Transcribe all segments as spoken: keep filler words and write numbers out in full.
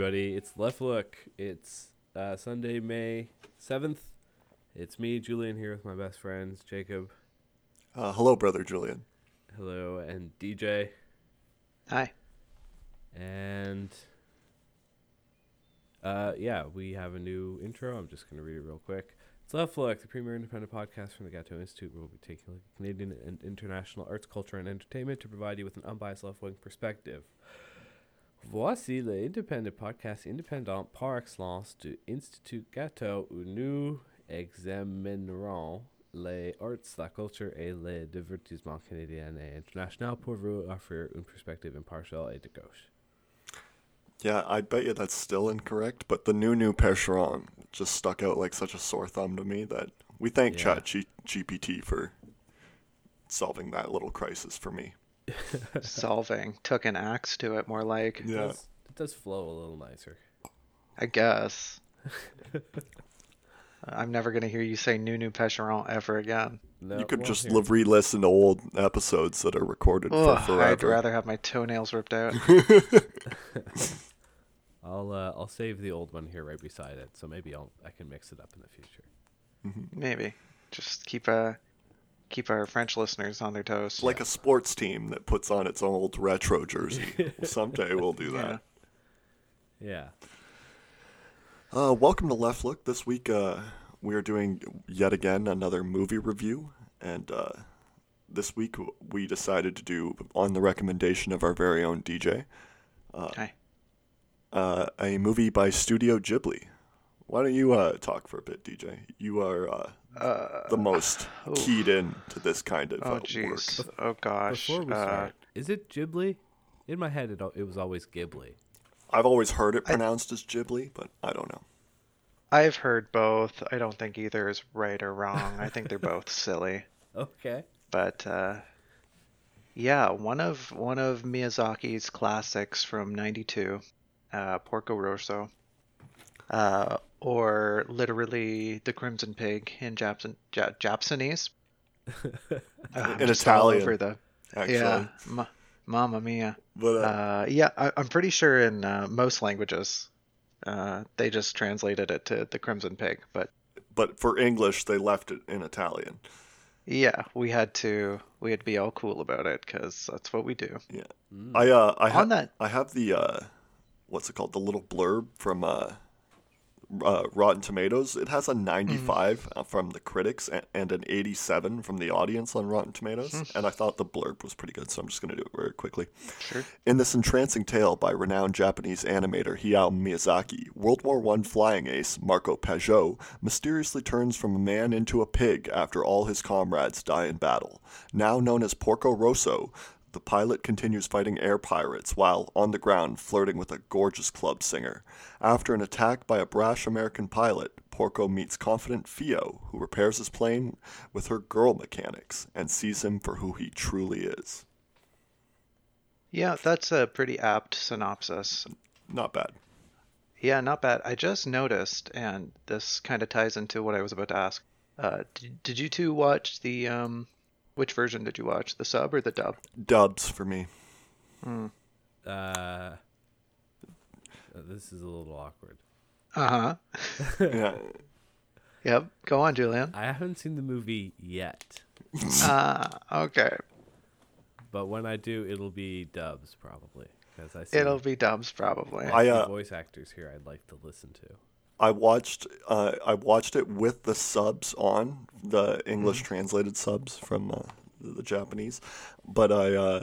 everybody. It's Left Look. It's uh, Sunday, May seventh. It's me, Julian, here with my best friends, Jacob. Uh, hello, brother Julian. Hello, and D J. Hi. And uh, yeah, we have a new intro. I'm just going to read it real quick. It's Left Look, the premier independent podcast from the Gatto Institute, where we'll be taking a look at Canadian and international arts, culture, and entertainment to provide you with an unbiased left-wing perspective. Voici le independent podcast indépendant par excellence du Institut Gatto, où nous examinerons les arts, la culture et le divertissement canadien et international pour vous offrir une perspective impartiale et de gauche. Yeah, I bet you that's still incorrect, but the new new Percheron just stuck out like such a sore thumb to me that we thank yeah. Chat G P T for solving that little crisis for me. Solving. Took an axe to it, more like. Yeah. It does, it does flow a little nicer, I guess. I'm never going to hear you say new new Percheron ever again. No, you could well, just here. re-listen to old episodes that are recorded Ugh, for forever. I'd rather have my toenails ripped out. I'll uh, I'll save the old one here right beside it, so maybe I'll I can mix it up in the future. Mm-hmm. Maybe just keep a. Keep our French listeners on their toes. Like yeah. a sports team that puts on its old retro jersey. Someday we'll do that. Yeah. yeah. Uh, welcome to Left Look. This week uh, we are doing yet again another movie review. And uh, this week we decided to do, on the recommendation of our very own D J, uh, Hi. Uh, a movie by Studio Ghibli. Why don't you uh, talk for a bit, D J? You are uh, uh, the most oh. keyed in to this kind of oh, uh, geez. work. Oh, gosh. Before we uh, start, is it Ghibli? In my head, it, it was always Ghibli. I've always heard it pronounced I, as Ghibli, but I don't know. I've heard both. I don't think either is right or wrong. I think they're both silly. Okay. But, uh, yeah, one of, one of Miyazaki's classics from ninety-two, uh, Porco Rosso. Uh, or literally the Crimson Pig in Japs- J- Japanese. Uh, in Italian, over the, actually. Yeah, ma- Mamma Mia. But, uh, uh, yeah, I- I'm pretty sure in uh, most languages uh, they just translated it to the Crimson Pig. But but for English, they left it in Italian. Yeah, we had to we had to be all cool about it because that's what we do. Yeah, mm. I uh, I have that... I have the uh, what's it called? The little blurb from. Uh, Uh, Rotten Tomatoes. It has a ninety-five mm. from the critics and, and an eighty-seven from the audience on Rotten Tomatoes, and I thought the blurb was pretty good, so I'm just going to do it very quickly. Sure. In this entrancing tale by renowned Japanese animator Hayao Miyazaki, World War One flying ace Marco Pagot mysteriously turns from a man into a pig after all his comrades die in battle. Now known as Porco Rosso, the pilot continues fighting air pirates while, on the ground, flirting with a gorgeous club singer. After an attack by a brash American pilot, Porco meets confident Fio, who repairs his plane with her girl mechanics and sees him for who he truly is. Yeah, that's a pretty apt synopsis. Not bad. Yeah, not bad. I just noticed, and this kind of ties into what I was about to ask, uh, did, did you two watch the... Um... Which version did you watch? The sub or the dub? Dubs for me. Hmm. Uh, this is a little awkward. Uh huh. Yeah. Yep. Go on, Julian. I haven't seen the movie yet. Ah, uh, okay. But when I do, it'll be dubs probably, because I. See it'll be dubs probably. I, uh, the voice actors here, I'd like to listen to. I watched uh, I watched it with the subs on, the English translated subs from uh, the Japanese, but I, uh,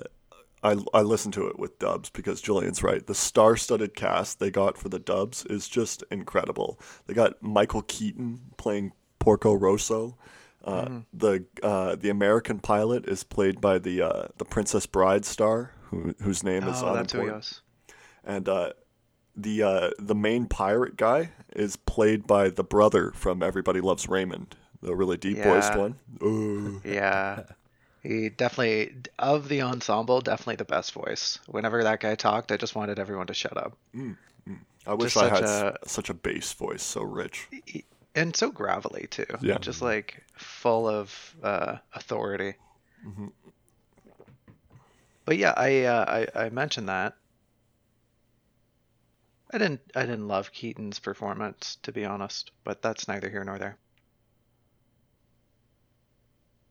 I I listened to it with dubs because Julian's right. The star-studded cast they got for the dubs is just incredible. They got Michael Keaton playing Porco Rosso. Uh, mm. The uh, the American pilot is played by the uh, the Princess Bride star, who, whose name oh, is on that's who is. And. Uh, The uh, the main pirate guy is played by the brother from Everybody Loves Raymond, the really deep voiced yeah. one. Ooh. Yeah, he definitely of the ensemble, definitely the best voice. Whenever that guy talked, I just wanted everyone to shut up. Mm, mm. I wish just I had a, such a bass voice, so rich and so gravelly too. Yeah, just like full of uh, authority. Mm-hmm. But yeah, I, uh, I I mentioned that. I didn't I didn't love Keaton's performance, to be honest, but that's neither here nor there.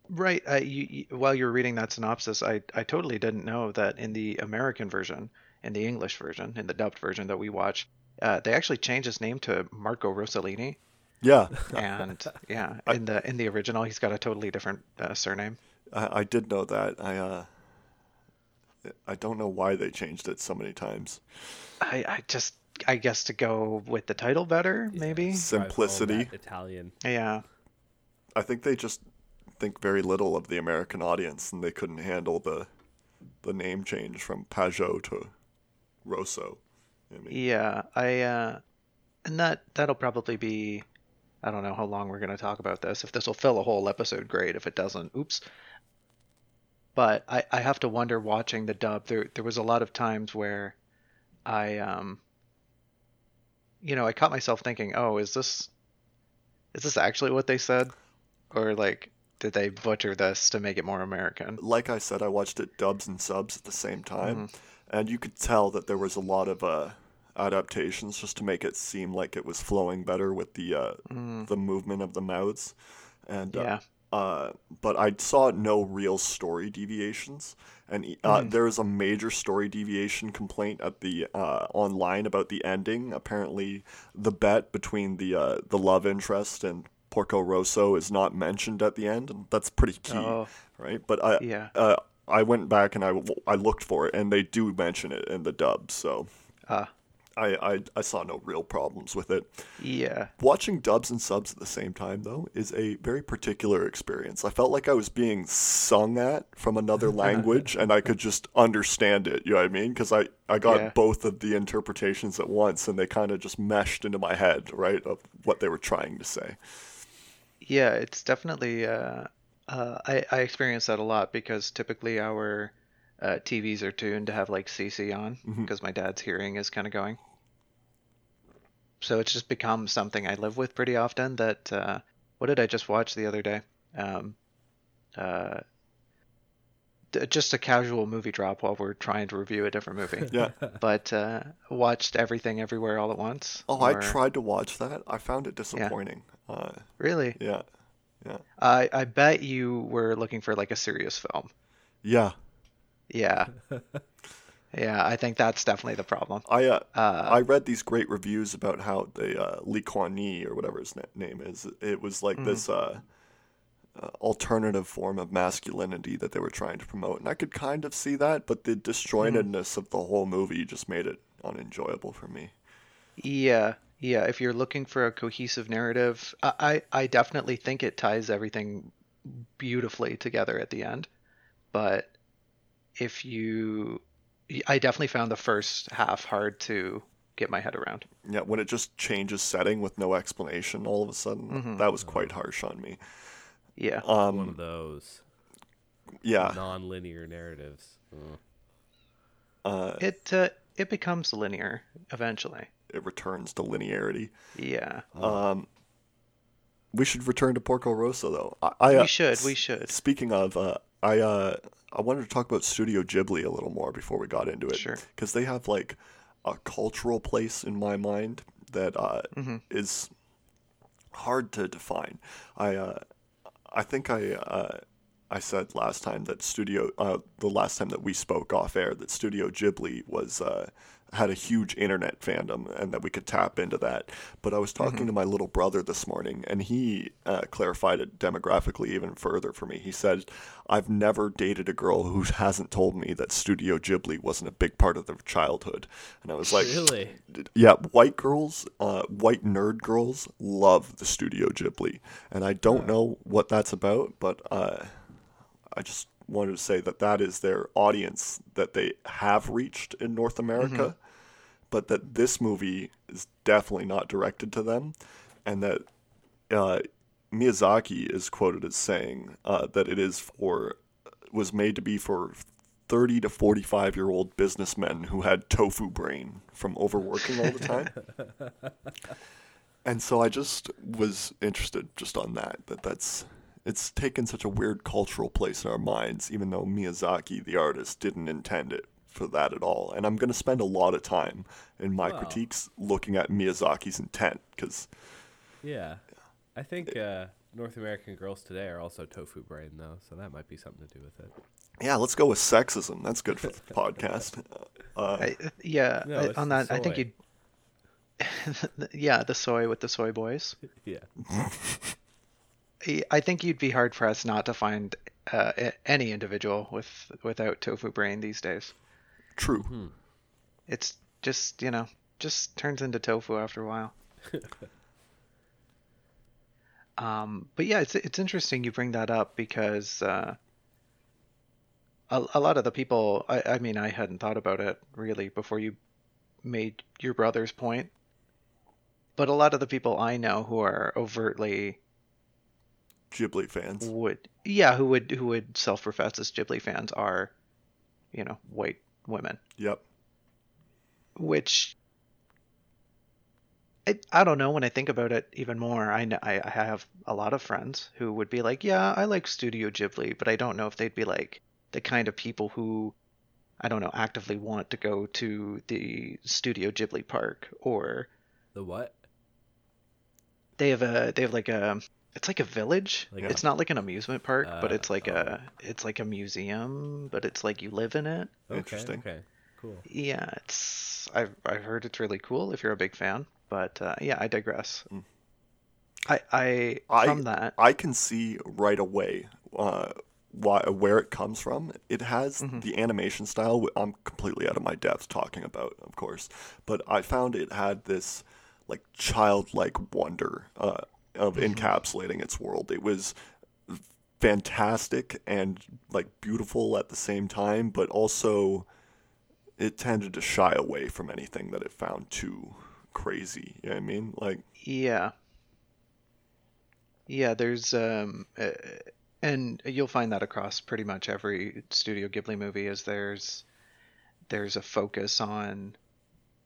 Right. Uh, you, you, while you were reading that synopsis, I, I totally didn't know that in the American version, in the English version, in the dubbed version that we watch, uh, they actually changed his name to Marco Rossellini. Yeah. And yeah, in I, the in the original, he's got a totally different uh, surname. I, I did know that. I uh, I don't know why they changed it so many times. I, I just, I guess to go with the title better, yeah, maybe? Simplicity. Italian. Yeah. I think they just... think very little of the American audience, and they couldn't handle the the name change from Pagot to Rosso. I mean, yeah, I uh, and that that'll probably be, I don't know how long we're going to talk about this. If this will fill a whole episode, great. If it doesn't, oops. But I, I have to wonder watching the dub. There there was a lot of times where I um you know I caught myself thinking, oh, is this is this actually what they said, or like. Did they butcher this to make it more American? Like I said, I watched it dubs and subs at the same time. Mm-hmm. And you could tell that there was a lot of uh, adaptations just to make it seem like it was flowing better with the uh, mm. the movement of the mouths. And yeah. uh, uh, But I saw no real story deviations. And uh, mm. there was a major story deviation complaint at the uh, online about the ending. Apparently, the bet between the uh, the love interest and Porco Rosso is not mentioned at the end, and that's pretty key, oh, right? But I yeah. uh, I went back and I, I looked for it, and they do mention it in the dub, so uh. I, I, I saw no real problems with it. Yeah. Watching dubs and subs at the same time, though, is a very particular experience. I felt like I was being sung at from another language, and I could just understand it, you know what I mean? Because I, I got yeah. both of the interpretations at once, and they kind of just meshed into my head, right, of what they were trying to say. Yeah, it's definitely, uh, uh, I, I experience that a lot because typically our uh, T Vs are tuned to have like C C on because mm-hmm. my dad's hearing is kind of going. So it's just become something I live with pretty often that, uh, what did I just watch the other day? Um, uh, d- just a casual movie drop while we're trying to review a different movie. Yeah. But uh, watched Everything Everywhere All at Once. Oh, or... I tried to watch that. I found it disappointing. Yeah. Uh, really? Yeah, yeah. I I bet you were looking for like a serious film. Yeah, yeah, yeah. I think that's definitely the problem. I uh, uh, I read these great reviews about how the uh, Lee Kuan Yew or whatever his name is. It was like mm-hmm. this uh, uh, alternative form of masculinity that they were trying to promote, and I could kind of see that, but the disjointedness mm-hmm. of the whole movie just made it unenjoyable for me. Yeah. Yeah, if you're looking for a cohesive narrative, I, I definitely think it ties everything beautifully together at the end. But if you... I definitely found the first half hard to get my head around. Yeah, when it just changes setting with no explanation all of a sudden, mm-hmm. that was quite harsh on me. Yeah. Um, One of those yeah. non-linear narratives. Mm. Uh, it, uh, it becomes linear eventually. It returns to linearity. Yeah. Um, we should return to Porco Rosso, though. I, I, uh, we should. We should. Speaking of, uh, I uh, I wanted to talk about Studio Ghibli a little more before we got into it. Sure. Because they have like a cultural place in my mind that uh, mm-hmm. is hard to define. I uh, I think I uh, I said last time that Studio uh, the last time that we spoke off air that Studio Ghibli was. Uh, had a huge internet fandom and that we could tap into that. But I was talking mm-hmm. to my little brother this morning and he uh, clarified it demographically even further for me. He said, I've never dated a girl who hasn't told me that Studio Ghibli wasn't a big part of their childhood. And I was like, really? Yeah, white girls, uh, white nerd girls love the Studio Ghibli. And I don't yeah. know what that's about, but uh, I just wanted to say that that is their audience that they have reached in North America, mm-hmm. but that this movie is definitely not directed to them, and that uh, Miyazaki is quoted as saying uh, that it is for was made to be for thirty to forty-five year old businessmen who had tofu brain from overworking all the time. And so I just was interested just on that that that's. It's taken such a weird cultural place in our minds, even though Miyazaki, the artist, didn't intend it for that at all. And I'm going to spend a lot of time in my wow. critiques looking at Miyazaki's intent, because... Yeah. I think it, uh, North American girls today are also tofu brain, though, so that might be something to do with it. Yeah, let's go with sexism. That's good for the podcast. Uh, I, yeah, no, I, on that, soy. I think you... yeah, the soy with the soy boys. Yeah. I think you'd be hard-pressed not to find uh, any individual with without tofu brain these days. True. Hmm. It's just, you know, just turns into tofu after a while. um, but yeah, it's it's interesting you bring that up, because uh, a, a lot of the people, I, I mean, I hadn't thought about it really before you made your brother's point, but a lot of the people I know who are overtly... Ghibli fans would yeah who would who would self-profess as Ghibli fans are, you know, white women. Yep. Which I, I don't know, when I think about it even more, I know I, I have a lot of friends who would be like, yeah, I like Studio Ghibli, but I don't know if they'd be like the kind of people who, I don't know, actively want to go to the Studio Ghibli park or the what they have a they have like a it's like a village. Like it's a, not like an amusement park, uh, but it's like oh. a it's like a museum, but it's like you live in it. Okay, interesting. Okay. Cool. Yeah, it's I've I've heard it's really cool if you're a big fan, but uh, yeah, I digress. Mm. I, I I from that I can see right away uh, why where it comes from. It has mm-hmm. the animation style. I'm completely out of my depth talking about, of course, but I found it had this like childlike wonder. Uh, of encapsulating its world. It was fantastic and like beautiful at the same time, but also it tended to shy away from anything that it found too crazy. You know what I mean? Like, yeah. Yeah, there's, um, uh, and you'll find that across pretty much every Studio Ghibli movie is there's, there's a focus on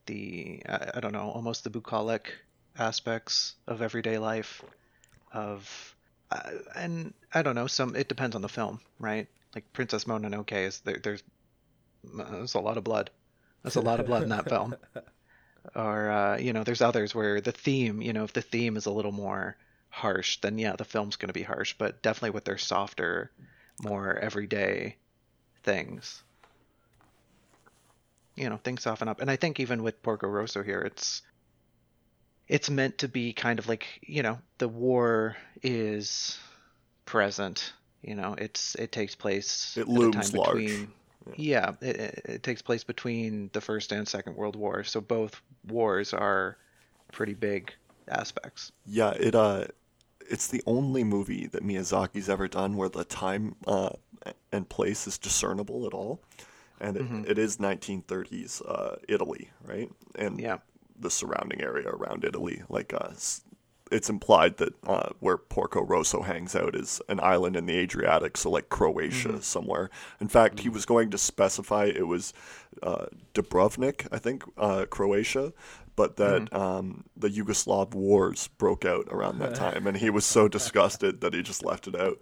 the, I, I don't know, almost the bucolic aspects of everyday life of uh, and I don't know, some it depends on the film, right? Like Princess Mononoke is there, there's there's a lot of blood there's a lot of blood in that film. Or uh you know, there's others where the theme, you know, if the theme is a little more harsh, then yeah, the film's going to be harsh, but definitely with their softer, more everyday things, you know, things soften up. And I think even with Porco Rosso here, it's It's meant to be kind of like, you know, the war is present, you know, it's it takes place. It looms large. Between, yeah, yeah it, it takes place between the First and Second World War. So both wars are pretty big aspects. Yeah, it uh, it's the only movie that Miyazaki's ever done where the time uh, and place is discernible at all. And it, mm-hmm. it is nineteen thirties uh, Italy, right? And yeah. the surrounding area around Italy. Like, uh, it's implied that uh, where Porco Rosso hangs out is an island in the Adriatic, so like Croatia mm-hmm. somewhere. In fact, mm-hmm. he was going to specify it was uh, Dubrovnik, I think, uh, Croatia, but that mm-hmm. um, the Yugoslav wars broke out around that time, and he was so disgusted that he just left it out.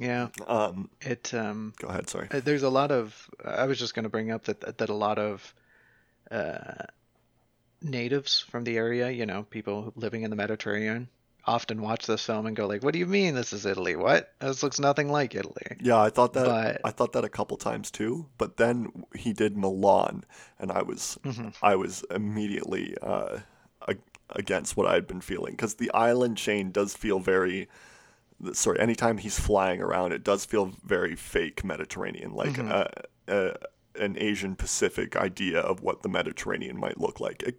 Yeah. Um, it. Um, go ahead, sorry. There's a lot of... I was just going to bring up that, that a lot of... Uh, natives from the area, you know, people living in the Mediterranean, often watch this film and go like, what do you mean this is Italy? What? This looks nothing like Italy. Yeah, I thought that but... I thought that a couple times too, but then he did Milan and I was mm-hmm. I was immediately uh, against what I had been feeling, because the island chain does feel very sorry anytime he's flying around, it does feel very fake Mediterranean, like mm-hmm. uh, uh, an Asian Pacific idea of what the Mediterranean might look like. It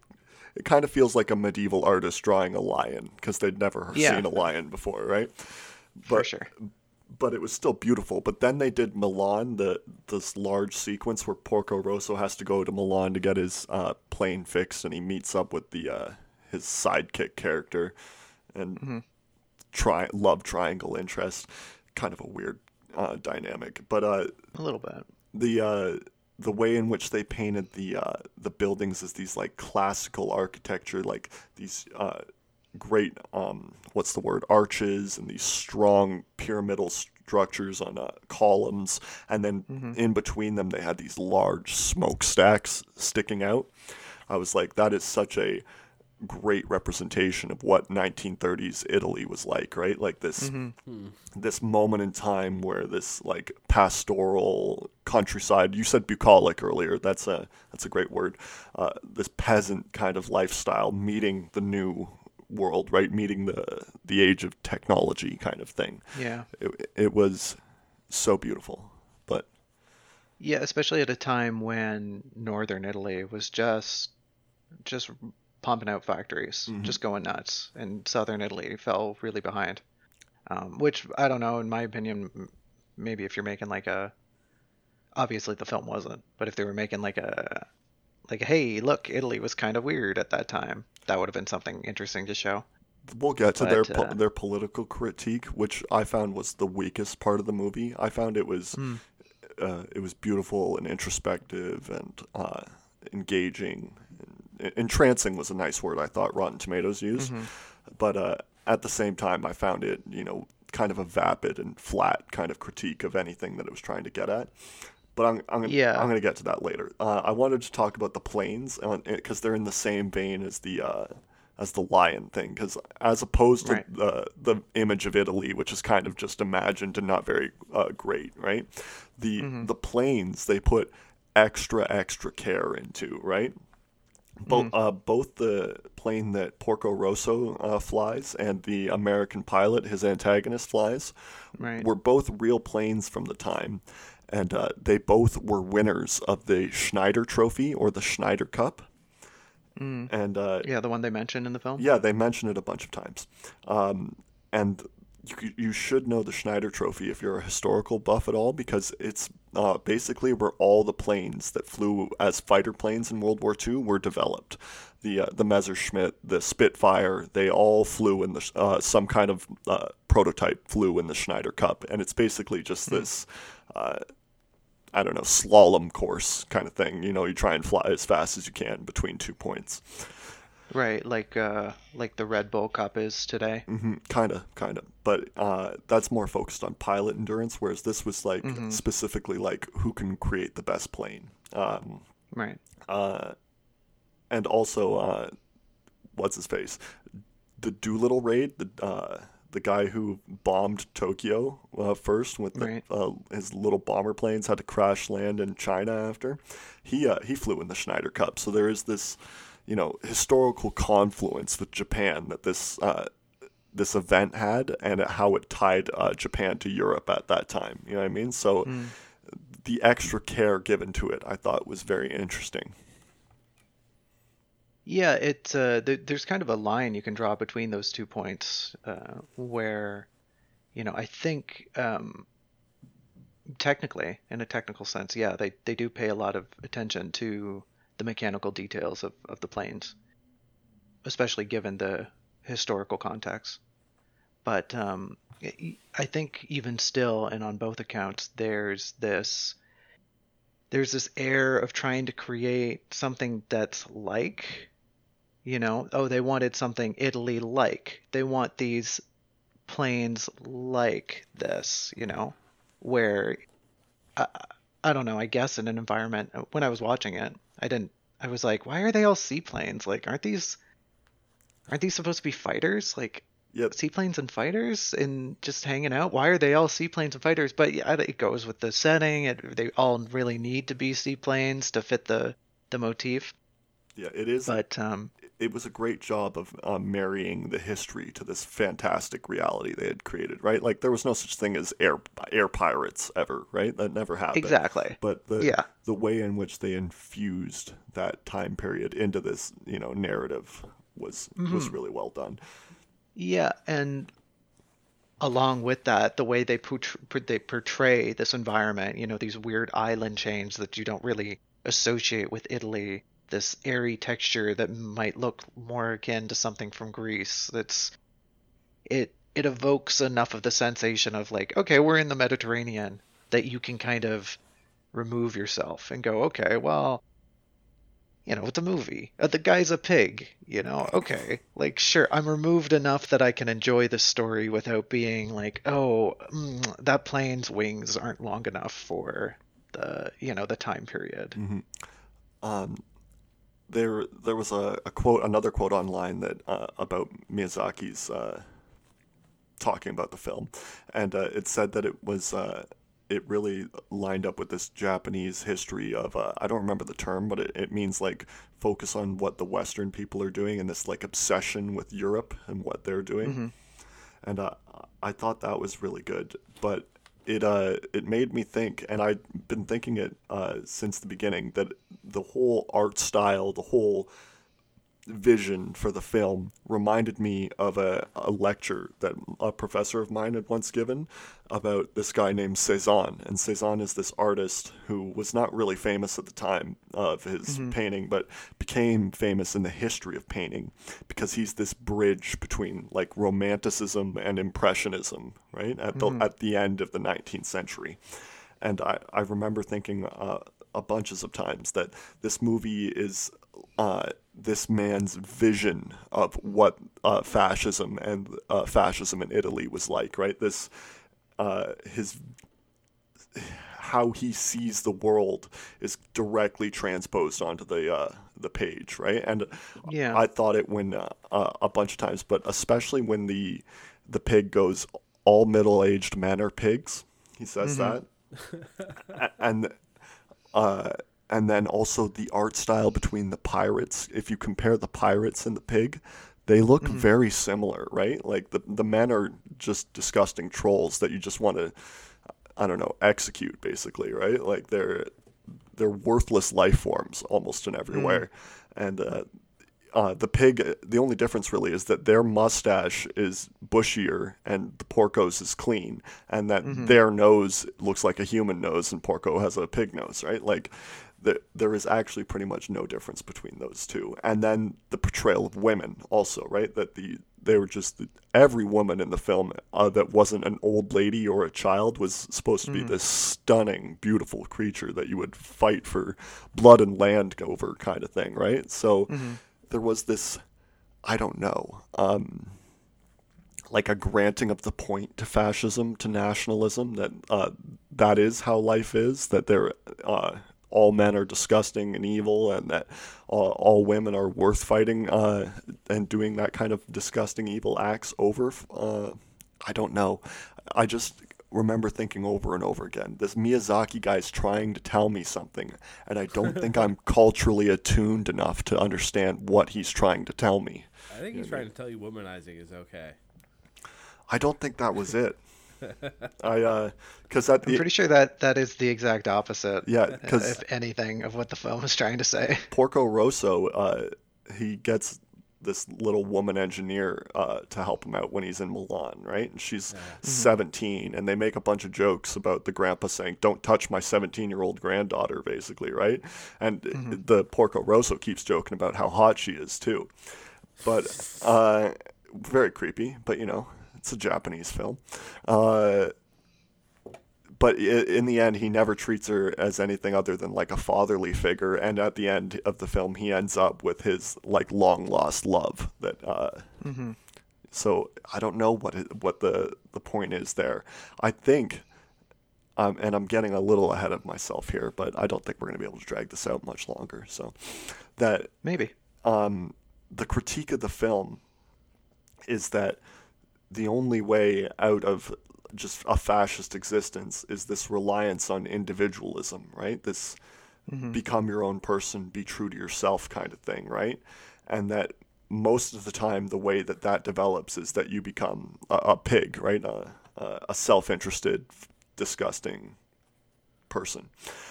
it kind of feels like a medieval artist drawing a lion, because they'd never yeah. seen a lion before, right? But, for sure. But it was still beautiful. But then they did Milan, the this large sequence where Porco Rosso has to go to Milan to get his uh, plane fixed, and he meets up with the uh, his sidekick character and mm-hmm. tri- love triangle interest. Kind of a weird uh, dynamic. But uh, a little bit. The... Uh, the way in which they painted the uh, the buildings as these like classical architecture, like these uh, great, um, what's the word, arches and these strong pyramidal structures on uh, columns. And then mm-hmm. in between them, they had these large smokestacks sticking out. I was like, that is such a great representation of what nineteen thirties Italy was like, right? Like this mm-hmm. this moment in time where this like pastoral countryside, you said bucolic earlier, that's a that's a great word, uh, this peasant kind of lifestyle meeting the new world, right? Meeting the the age of technology kind of thing. Yeah. It, it was so beautiful. But yeah, especially at a time when northern Italy was just just pumping out factories, mm-hmm. just going nuts, and southern Italy fell really behind, um, which I don't know, in my opinion, maybe if you're making like a, obviously the film wasn't, but if they were making like a, like, hey, look, Italy was kind of weird at that time, that would have been something interesting to show. We'll get to but, their po- uh, their political critique, which I found was the weakest part of the movie. I found it was mm. uh, it was beautiful and introspective and uh, engaging. Entrancing was a nice word I thought Rotten Tomatoes used, mm-hmm. but uh, at the same time I found it, you know, kind of a vapid and flat kind of critique of anything that it was trying to get at. But I'm I'm gonna, yeah. I'm gonna get to that later. Uh, I wanted to talk about the planes because they're in the same vein as the uh, as the lion thing. Because as opposed to right. the the image of Italy, which is kind of just imagined and not very uh, great, right? The mm-hmm. the planes they put extra extra care into, right? Both, mm. uh, both the plane that Porco Rosso uh, flies and the American pilot, his antagonist, flies, right. were both real planes from the time. And uh, they both were winners of the Schneider Trophy or the Schneider Cup. Mm. And uh, yeah, the one they mentioned in the film? Yeah, they mentioned it a bunch of times. Um, and you, you should know the Schneider Trophy if you're a historical buff at all, because it's Uh, basically where all the planes that flew as fighter planes in World War Two were developed. The uh, the Messerschmitt, the Spitfire, they all flew in the uh, some kind of uh, prototype flew in the Schneider Cup, and it's basically just this, uh, I don't know, slalom course kind of thing. You know, you try and fly as fast as you can between two points. Right, like uh, like the Red Bull Cup is today. Mm-hmm, kinda, kinda. But uh, that's more focused on pilot endurance, whereas this was like mm-hmm. specifically like who can create the best plane. Um, right. Uh, and also, uh, what's his face? The Doolittle Raid, the uh, the guy who bombed Tokyo uh, first with the, right. uh, his little bomber planes, had to crash land in China after. He uh, he flew in the Schneider Cup, so there is this, you know, historical confluence with Japan that this uh, this event had, and how it tied uh, Japan to Europe at that time. You know what I mean? So mm. the extra care given to it, I thought, was very interesting. Yeah, it's uh, th- there's kind of a line you can draw between those two points uh, where, you know, I think um, technically, in a technical sense, yeah, they, they do pay a lot of attention to the mechanical details of, of the planes, especially given the historical context. But um, I think even still, and on both accounts, there's this there's this air of trying to create something that's like, you know, oh, they wanted something Italy-like. They want these planes like this, you know, where, I, I don't know, I guess in an environment, when I was watching it, I didn't, I was like, why are they all seaplanes? Like, aren't these, aren't these supposed to be fighters? Like, yep. seaplanes and fighters and just hanging out? Why are they all seaplanes and fighters? But yeah, it goes with the setting. It, they all really need to be seaplanes to fit the, the motif. Yeah, it is. But um, it was a great job of uh, marrying the history to this fantastic reality they had created, right? Like there was no such thing as air air pirates ever, right? That never happened. Exactly. But the yeah. the way in which they infused that time period into this, you know, narrative was mm-hmm. was really well done. Yeah, and along with that, the way they put, they portray this environment, you know, these weird island chains that you don't really associate with Italy. This airy texture that might look more akin to something from Greece. That's it. It evokes enough of the sensation of like, okay, we're in the Mediterranean, that you can kind of remove yourself and go, okay, well, you know, with the movie. Uh, the guy's a pig, you know, okay. Like, sure, I'm removed enough that I can enjoy the story without being like, oh, mm, that plane's wings aren't long enough for the, you know, the time period. Mm-hmm. Um, there there was a, a quote, another quote online that uh, about Miyazaki's uh, talking about the film. And uh, it said that it was... Uh, it really lined up with this Japanese history of, uh, I don't remember the term, but it, it means like focus on what the Western people are doing and this like obsession with Europe and what they're doing. Mm-hmm. And uh, I thought that was really good, but it uh, it made me think, and I've been thinking it uh, since the beginning, that the whole art style, the whole vision for the film reminded me of a, a lecture that a professor of mine had once given about this guy named Cezanne. And Cezanne is this artist who was not really famous at the time of his mm-hmm. painting, but became famous in the history of painting because he's this bridge between like romanticism and impressionism, right? At the, mm-hmm. at the end of the nineteenth century. And I, I remember thinking uh, a bunches of times that this movie is... Uh, this man's vision of what uh, fascism and uh, fascism in Italy was like, right? This, uh, his, how he sees the world is directly transposed onto the uh, the page, right? And yeah. I thought it when uh, uh, a bunch of times, but especially when the the pig goes, "All middle-aged men are pigs." He says mm-hmm. that, and. Uh, And then also the art style between the pirates. If you compare the pirates and the pig, they look mm-hmm. very similar, right? Like the, the men are just disgusting trolls that you just want to, I don't know, execute basically, right? Like they're they're worthless life forms almost in every mm-hmm. way. And uh, uh, the pig, the only difference really is that their mustache is bushier and the Porco's is clean, and that mm-hmm. their nose looks like a human nose and Porco has a pig nose, right? Like. There is actually pretty much no difference between those two. And then the portrayal of women also, right? That the they were just... The, every woman in the film uh, that wasn't an old lady or a child was supposed to be mm. this stunning, beautiful creature that you would fight for blood and land over kind of thing, right? So mm-hmm. there was this, I don't know, um, like a granting of the point to fascism, to nationalism, that uh, that is how life is, that there... Uh, all men are disgusting and evil, and that uh, all women are worth fighting uh, and doing that kind of disgusting evil acts over. Uh, I don't know. I just remember thinking over and over again, this Miyazaki guy's trying to tell me something, and I don't think I'm culturally attuned enough to understand what he's trying to tell me. I think he's you know trying I mean? to tell you womanizing is okay. I don't think that was it. I uh, because I'm pretty sure that that is the exact opposite. Yeah, because if anything of what the film is trying to say. Porco Rosso, uh, he gets this little woman engineer uh, to help him out when he's in Milan, right? And she's yeah. seventeen, mm-hmm. and they make a bunch of jokes about the grandpa saying, "Don't touch my seventeen-year-old granddaughter," basically, right? And mm-hmm. the Porco Rosso keeps joking about how hot she is too, but uh, very creepy. But you know. It's a Japanese film. Uh, but in the end, he never treats her as anything other than like a fatherly figure. And at the end of the film, he ends up with his like long lost love. That uh, mm-hmm. So I don't know what it, what the, the point is there. I think, um, and I'm getting a little ahead of myself here, but I don't think we're going to be able to drag this out much longer. So that maybe um, the critique of the film is that the only way out of just a fascist existence is this reliance on individualism, right? This mm-hmm. become your own person, be true to yourself kind of thing, right? And that most of the time, the way that that develops is that you become a, a pig, right? A, a self-interested, disgusting person.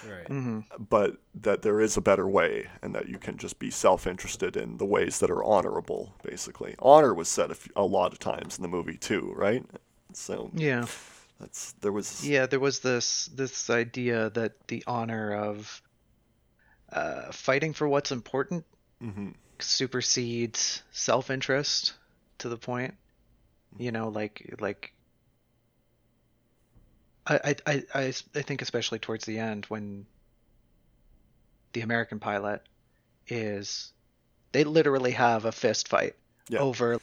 Right. Mm-hmm. But that there is a better way, and that you can just be self-interested in the ways that are honorable, basically. Honor was said a, few, a lot of times in the movie too, right? So yeah, that's there was yeah there was this this idea that the honor of uh, fighting for what's important mm-hmm. supersedes self-interest to the point, you know, like like. I, I, I, I think especially towards the end when the American pilot is they literally have a fist fight yeah. over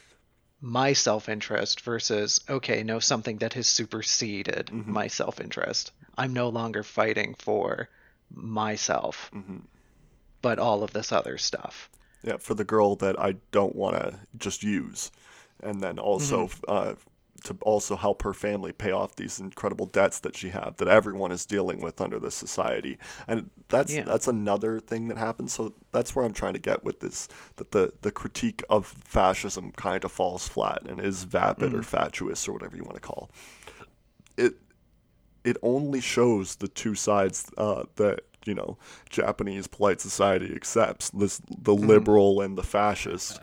my self-interest versus, okay, no, something that has superseded mm-hmm. my self-interest. I'm no longer fighting for myself, mm-hmm. but all of this other stuff. Yeah, for the girl that I don't want to just use. And then also mm-hmm. uh, to also help her family pay off these incredible debts that she had that everyone is dealing with under this society. And that's yeah. that's another thing that happens. So that's where I'm trying to get with this, that the, the critique of fascism kind of falls flat and is vapid mm-hmm. or fatuous or whatever you want to call it. It, it only shows the two sides uh, that, you know, Japanese polite society accepts, this, the mm-hmm. liberal and the fascist.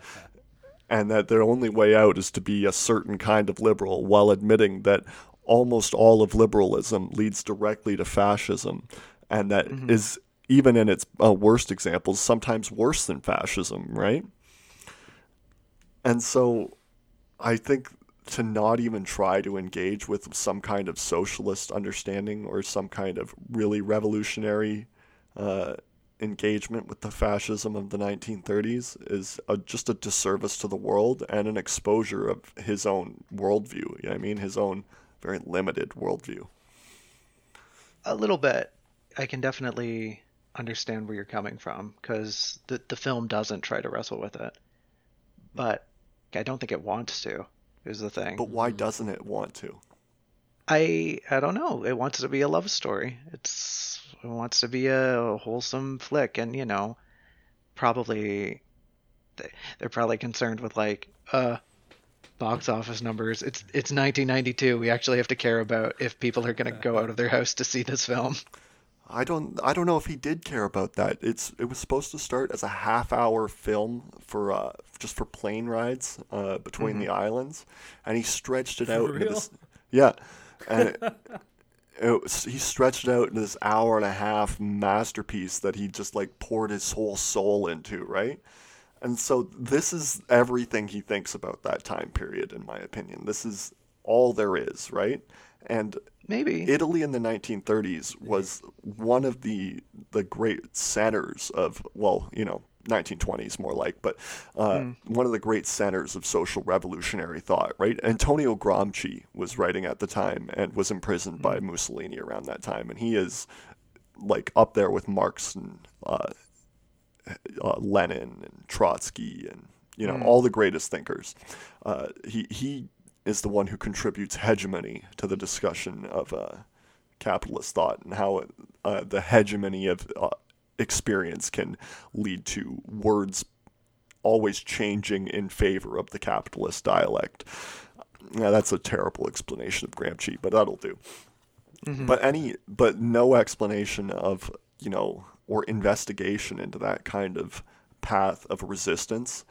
And that their only way out is to be a certain kind of liberal, while admitting that almost all of liberalism leads directly to fascism, and that mm-hmm. is, even in its uh, worst examples, sometimes worse than fascism, right? And so I think to not even try to engage with some kind of socialist understanding or some kind of really revolutionary uh engagement with the fascism of the nineteen thirties is a, just a disservice to the world and an exposure of his own worldview. You know what I mean? His own very limited worldview. A little bit. I can definitely understand where you're coming from, because the, the film doesn't try to wrestle with it. But I don't think it wants to, is the thing. But why doesn't it want to? I I don't know. It wants to be a love story. It's it wants to be a wholesome flick, and you know, probably they're probably concerned with like uh box office numbers. It's it's nineteen ninety-two. We actually have to care about if people are going to go out of their house to see this film. I don't I don't know if he did care about that. It's it was supposed to start as a half hour film for uh, just for plane rides uh, between mm-hmm. the islands, and he stretched it for out. Real? This, yeah. And it, it was, he stretched out in this hour and a half masterpiece that he just like poured his whole soul into, right? And so this is everything he thinks about that time period, in my opinion. This is all there is, right? And maybe Italy in the nineteen thirties was one of the the great centers of, well, you know, nineteen twenties more like, but uh, mm. one of the great centers of social revolutionary thought, right? Antonio Gramsci was writing at the time and was imprisoned mm. by Mussolini around that time. And he is like up there with Marx and uh, uh, Lenin and Trotsky and, you know, mm. all the greatest thinkers. Uh, he, he is the one who contributes hegemony to the discussion of uh, capitalist thought and how uh, the hegemony of uh, experience can lead to words always changing in favor of the capitalist dialect. Now, that's a terrible explanation of Gramsci, but that'll do. Mm-hmm. But any, but no explanation of, you know, or investigation into that kind of path of resistance.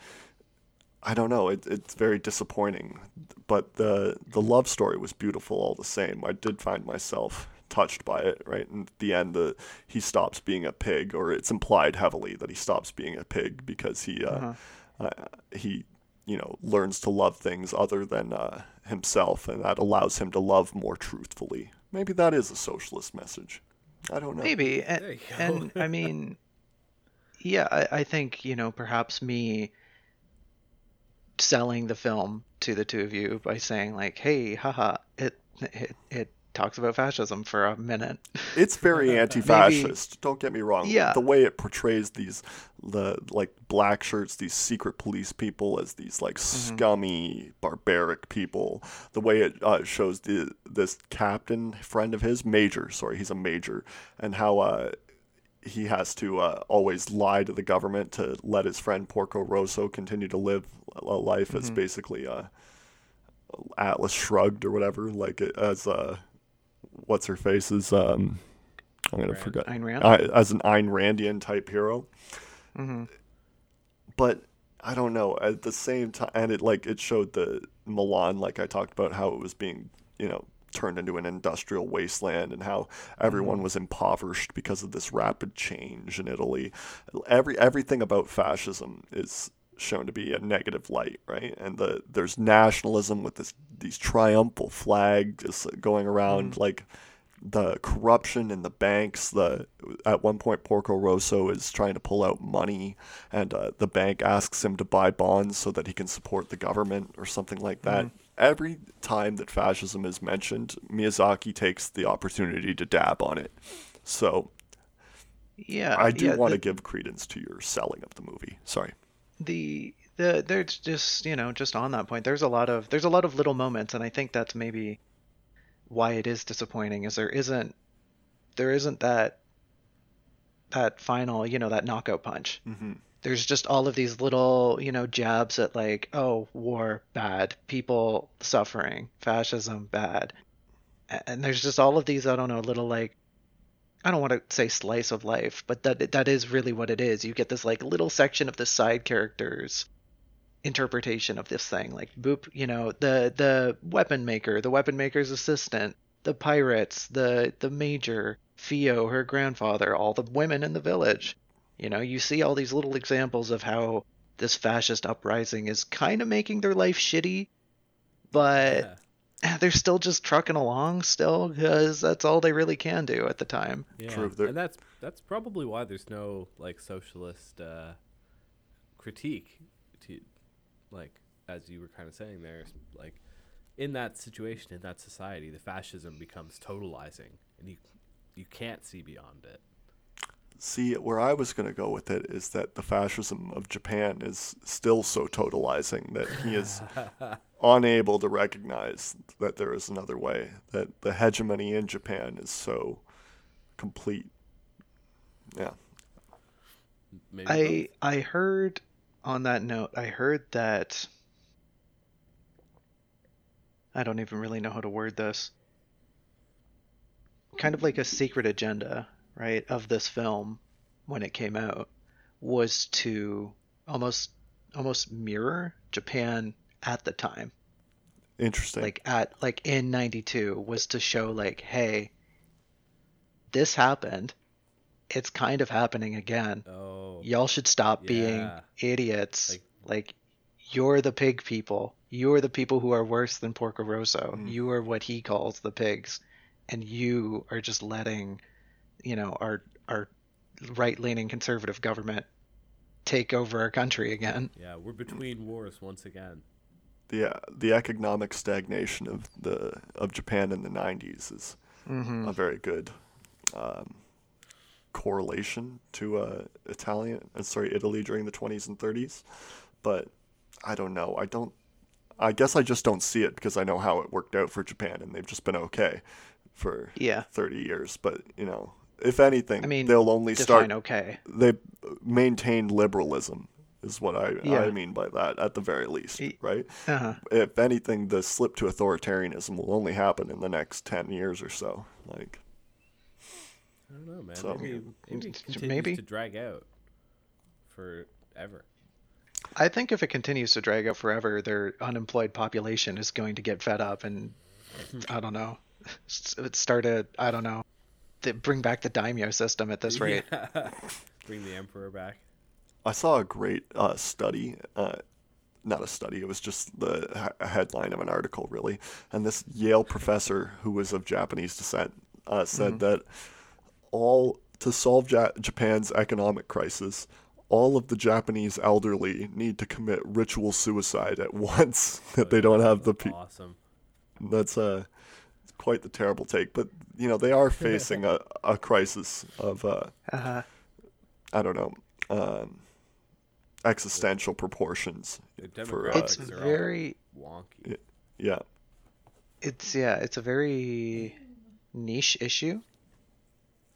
I don't know. It, it's very disappointing. But the the love story was beautiful all the same. I did find myself touched by it, right? And at the end, the he stops being a pig, or it's implied heavily that he stops being a pig because he, uh, uh-huh. uh, he, you know, learns to love things other than uh, himself, and that allows him to love more truthfully. Maybe that is a socialist message. I don't know. Maybe, and, and I mean, yeah, I, I think, you know, perhaps me selling the film to the two of you by saying like, "Hey, haha, it, it, it." talks about fascism for a minute. It's very anti-fascist. Maybe, don't get me wrong. Yeah. The way it portrays these, the like black shirts, these secret police people as these like mm-hmm. scummy, barbaric people. The way it uh, shows the this captain friend of his, major, sorry, he's a major, and how uh, he has to uh, always lie to the government to let his friend Porco Rosso continue to live a life mm-hmm. as basically uh, Atlas Shrugged or whatever, like as a uh, what's her face is um I'm gonna Rand. forget Ayn Rand? I, as an Ayn Randian type hero, mm-hmm. but I don't know. At the same time, and it like it showed the Milan, like I talked about, how it was being you know turned into an industrial wasteland and how everyone mm-hmm. was impoverished because of this rapid change in Italy. Every everything about fascism is shown to be a negative light, right? And the there's nationalism with this these triumphal flags going around, mm-hmm. like the corruption in the banks. The at one point, Porco Rosso is trying to pull out money, and uh, the bank asks him to buy bonds so that he can support the government or something like that. Mm. Every time that fascism is mentioned, Miyazaki takes the opportunity to dab on it. So, yeah, I do yeah, want the, to give credence to your selling of the movie. Sorry. The the there's just you know just on that point, there's a lot of there's a lot of little moments, and I think that's maybe why it is disappointing. Is there isn't there isn't that that final you know that knockout punch. Mm-hmm. There's just all of these little you know jabs at like, oh, war bad, people suffering, fascism bad, and there's just all of these I don't know little like. I don't want to say slice of life, but that that is really what it is. You get this like little section of the side character's interpretation of this thing. Like boop, you know, the the weapon maker, the weapon maker's assistant, the pirates, the the major, Fio, her grandfather, all the women in the village. You know, you see all these little examples of how this fascist uprising is kind of making their life shitty, but... Yeah. They're still just trucking along still because that's all they really can do at the time. Yeah. True. And that's that's probably why there's no like socialist uh, critique to like as you were kind of saying there, like in that situation, in that society, the fascism becomes totalizing and you you can't see beyond it. See, where I was going to go with it is that the fascism of Japan is still so totalizing that he is unable to recognize that there is another way, that the hegemony in Japan is so complete. Yeah. Maybe I, I heard on that note, I heard that, I don't even really know how to word this, kind of like a secret agenda, right, of this film when it came out was to almost almost mirror Japan at the time. Interesting. Like at like in ninety-two was to show like, hey, this happened. It's kind of happening again. Oh. Y'all should stop yeah. being idiots. Like, like you're the pig people. You're the people who are worse than Porco Rosso. Mm. You are what he calls the pigs, and you are just letting you know, our our right-leaning conservative government take over our country again. Yeah, we're between wars once again. The the economic stagnation of the of Japan in the nineties is mm-hmm. a very good um, correlation to uh, Italian, sorry, Italy during the twenties and thirties. But I don't know. I don't. I guess I just don't see it because I know how it worked out for Japan, and they've just been okay for yeah. thirty years. But you know. If anything, I mean, they'll only start. Okay. They maintain liberalism, is what I yeah. I mean by that, at the very least, right? Uh-huh. If anything, the slip to authoritarianism will only happen in the next ten years or so. Like, I don't know, man. So, maybe, maybe it continues maybe. to drag out forever. I think if it continues to drag out forever, their unemployed population is going to get fed up, and I don't know, start a I don't know. Bring back the daimyo system at this rate. Yeah. Bring the emperor back. I saw a great uh, study, uh, not a study, it was just the ha- headline of an article, really. And this Yale professor, who was of Japanese descent, uh, said mm-hmm. that all to solve ja- Japan's economic crisis, all of the Japanese elderly need to commit ritual suicide at once. That oh, they yeah, don't have the people. Awesome. That's a. Uh, quite the terrible take, but you know they are facing a, a crisis of uh, uh-huh. I don't know um, existential proportions. For, uh, it's very wonky. It, yeah, it's yeah, it's a very niche issue.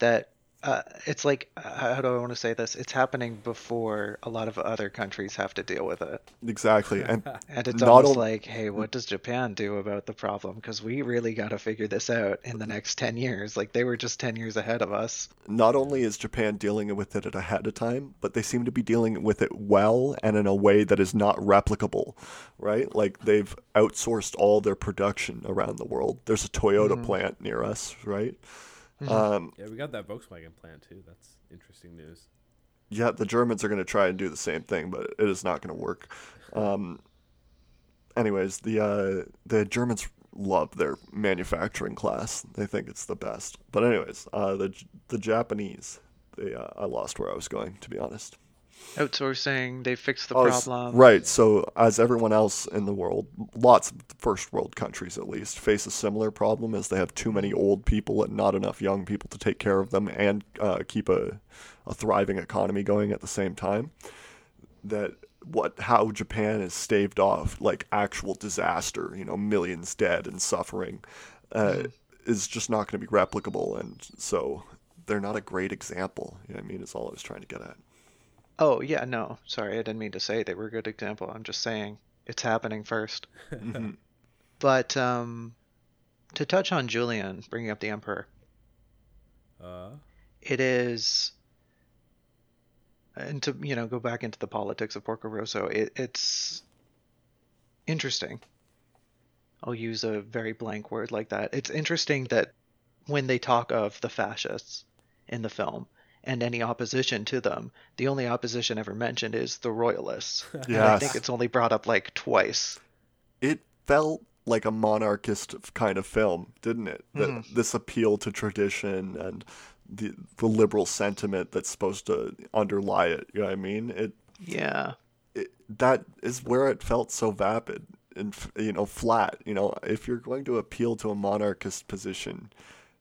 That uh, it's like how do I want to say this? It's happening before a lot of other countries have to deal with it. Exactly, and and it's almost only... like, hey, what does Japan do about the problem? Because we really got to figure this out in the next ten years. Like they were just ten years ahead of us. Not only is Japan dealing with it ahead of time, but they seem to be dealing with it well and in a way that is not replicable, right? Like they've outsourced all their production around the world. There's a Toyota mm-hmm. plant near us, right? Mm-hmm. Um, yeah, we got that Volkswagen plan too. That's interesting news. Yeah, the Germans are going to try and do the same thing, but it is not going to work. Um, anyways, the uh, the Germans love their manufacturing class. They think it's the best. But anyways, uh, the the Japanese, they, uh, I lost where I was going, to be honest. Outsourcing, they fixed the oh, problem. Right. So as everyone else in the world, lots of first world countries at least, face a similar problem as they have too many old people and not enough young people to take care of them and uh, keep a, a thriving economy going at the same time. That what how Japan has staved off like actual disaster, you know, millions dead and suffering, uh, mm-hmm. is just not going to be replicable. And so they're not a great example. You know what I mean, is all I was trying to get at. Oh, yeah, no. Sorry, I didn't mean to say they were a good example. I'm just saying it's happening first. Mm-hmm. But um, to touch on Julian, bringing up the Emperor, uh. it is, and to, you know, go back into the politics of Porco Rosso, it, it's interesting. I'll use a very blank word like that. It's interesting that when they talk of the fascists in the film, and any opposition to them, the only opposition ever mentioned is the royalists. Yes. And I think it's only brought up like twice. It felt like a monarchist kind of film, didn't it? Mm. The, this appeal to tradition and the the liberal sentiment that's supposed to underlie it. You know what I mean? It, yeah. It, that is where it felt so vapid and, you know, flat. You know, if you're going to appeal to a monarchist position,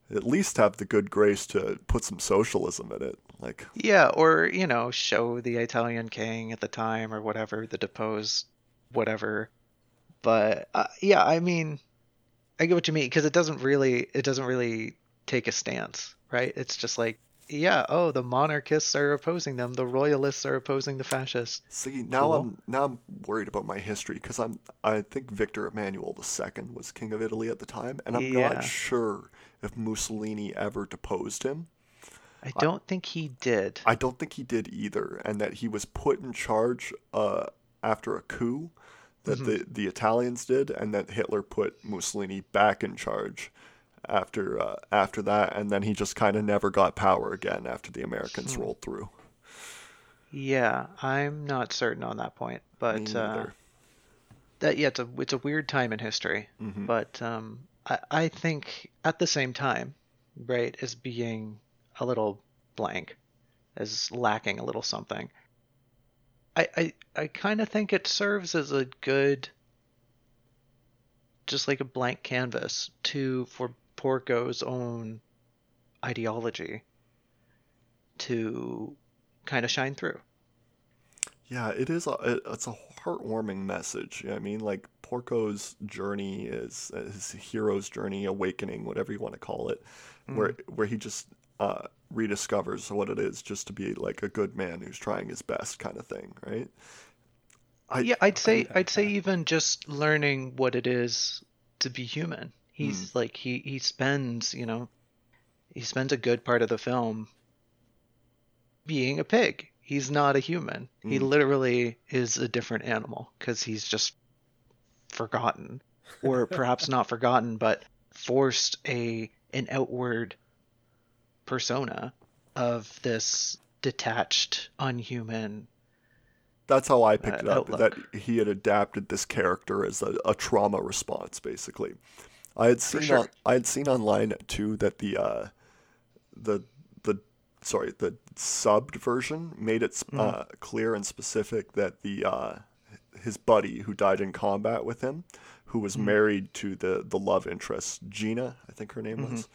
at least have the good grace to put some socialism in it. Like, yeah, or, you know, show the Italian king at the time or whatever, the deposed whatever. But uh, yeah, I mean, I get what you mean, because it doesn't really it doesn't really take a stance, right? It's just like, yeah, oh, the monarchists are opposing them, the royalists are opposing the fascists. See, now cool. I'm now I'm worried about my history, because I'm I think Victor Emmanuel the Second was king of Italy at the time, and I'm yeah. not sure if Mussolini ever deposed him. I don't I, think he did. I don't think he did either, and that he was put in charge uh, after a coup that mm-hmm. the, the Italians did, and that Hitler put Mussolini back in charge after uh, after that, and then he just kind of never got power again after the Americans hmm. rolled through. Yeah, I'm not certain on that point, but uh, that yeah, it's a it's a weird time in history, mm-hmm. but. Um, I think at the same time, right, as being a little blank, as lacking a little something, I I, I kind of think it serves as a good, just like a blank canvas to for Porco's own ideology to kind of shine through. Yeah, it is. A, it's a heartwarming message. You know what I mean, like, Porco's journey is his hero's journey, awakening, whatever you want to call it, mm. where where he just uh, rediscovers what it is just to be like a good man who's trying his best, kind of thing, right? I, yeah, I'd say I, I'd say even just learning what it is to be human. He's mm. like he he spends you know he spends a good part of the film being a pig. He's not a human. Mm. He literally is a different animal because he's just forgotten, or perhaps not forgotten, but forced a an outward persona of this detached, unhuman. That's how I picked uh, it up, outlook. That he had adapted this character as a, a trauma response, basically. I had seen sure. on, I had seen online too that the uh, the the sorry the subbed version made it mm. uh, clear and specific that the. Uh, his buddy who died in combat with him, who was mm-hmm. married to the, the love interest, Gina, I think her name mm-hmm. was,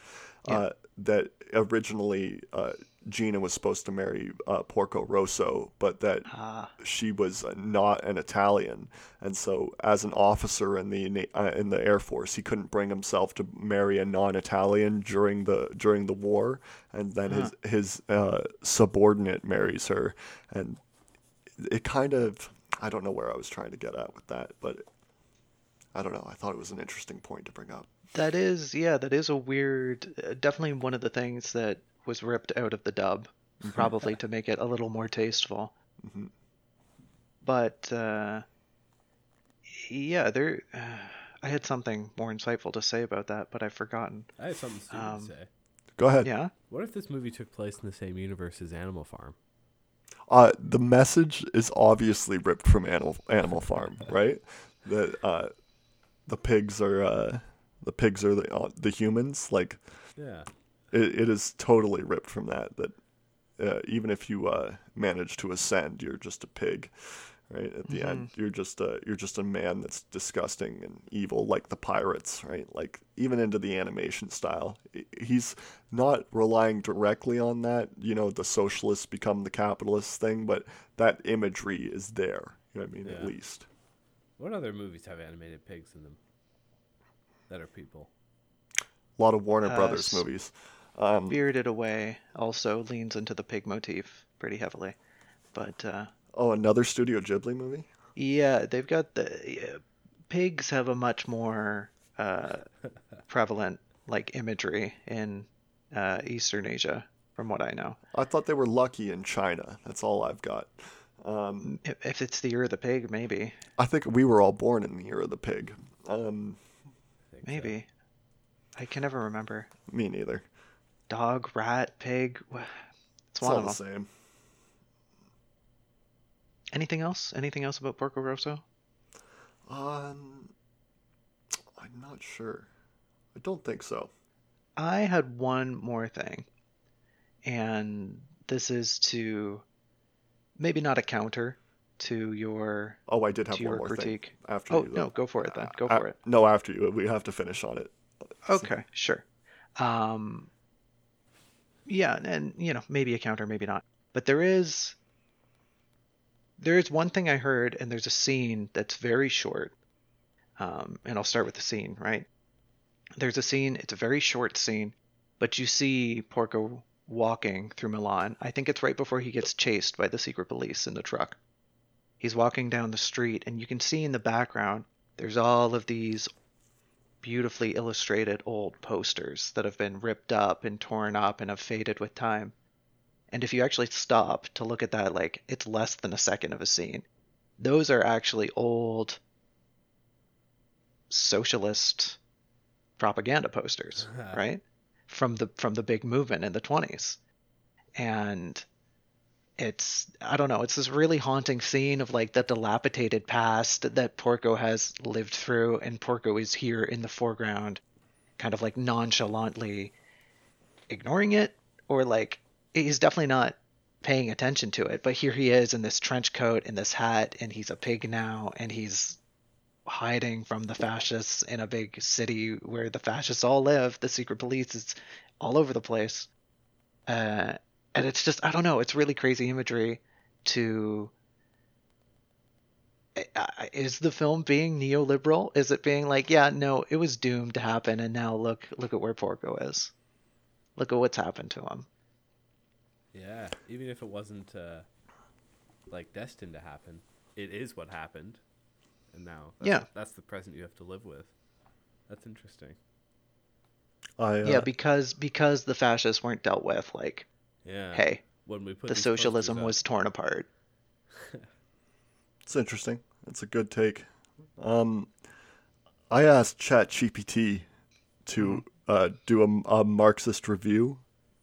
yeah. uh, that originally uh, Gina was supposed to marry uh, Porco Rosso, but that ah. she was not an Italian. And so as an officer in the uh, in the Air Force, he couldn't bring himself to marry a non-Italian during the during the war. And then uh-huh. his, his uh, subordinate marries her. And it kind of... I don't know where I was trying to get at with that, but I don't know. I thought it was an interesting point to bring up. That is, yeah, that is a weird, uh, definitely one of the things that was ripped out of the dub, probably to make it a little more tasteful. Mm-hmm. But, uh, yeah, there, uh, I had something more insightful to say about that, but I've forgotten. I have something stupid um, to say. Go ahead. Yeah. What if this movie took place in the same universe as Animal Farm? Uh, the message is obviously ripped from Animal Animal Farm, right? That uh, the pigs are uh, the pigs are the uh, the humans. Like, yeah, it, it is totally ripped from that. That uh, even if you uh, manage to ascend, you're just a pig, right? At the mm-hmm. end, you're just a you're just a man that's disgusting and evil, like the pirates, right? Like even into the animation style, he's not relying directly on that. You know, the socialists become the capitalists thing, but that imagery is there. You know what I mean? Yeah. At least. What other movies have animated pigs in them that are people? A lot of Warner uh, Brothers movies. Um, Spirited Away also leans into the pig motif pretty heavily. But uh, oh, another Studio Ghibli movie? Yeah, they've got the... Uh, pigs have a much more uh, prevalent like imagery in uh, Eastern Asia, from what I know. I thought they were lucky in China. That's all I've got. Um, if it's the year of the pig, maybe. I think we were all born in the year of the pig. Um, maybe. So. I can never remember. Me neither. Dog, rat, pig. It's, one it's all of them. The same. Anything else? Anything else about Porco Rosso? Um, I'm not sure. I don't think so. I had one more thing. And this is to... Maybe not a counter to your oh, I did have one more critique. Thing after oh, you, no, go for it then. Go uh, for it. No, after you. We have to finish on it. Okay, sure. Um, yeah, and you know, maybe a counter, maybe not. But there is there is one thing I heard, and there's a scene that's very short. Um, and I'll start with the scene, right? There's a scene. It's a very short scene, but you see Porco walking through Milan. I think it's right before he gets chased by the secret police in the truck. He's walking down the street, and you can see in the background there's all of these beautifully illustrated old posters that have been ripped up and torn up and have faded with time. And if you actually stop to look at that, like, it's less than a second of a scene. Those are actually old socialist propaganda posters, right? from the from the big movement in the twenties. And it's, I don't know, it's this really haunting scene of like the dilapidated past that Porco has lived through, and Porco is here in the foreground, kind of like nonchalantly ignoring it, or like he's definitely not paying attention to it, but here he is in this trench coat and this hat, and he's a pig now, and he's hiding from the fascists in a big city where the fascists all live. The secret police is all over the place. Uh, and it's just, I don't know, it's really crazy imagery to... Is the film being neoliberal? Is it being like, yeah, no, it was doomed to happen, and now look look at where Porco is. Look at what's happened to him. Yeah, even if it wasn't uh, like destined to happen, it is what happened. And now that's, yeah, that's the present you have to live with. That's interesting. I, uh, yeah, because because the fascists weren't dealt with. Like, yeah, hey, when we put the socialism was torn apart. It's interesting. It's a good take. Um, I asked ChatGPT to mm-hmm. uh, do a, a Marxist review,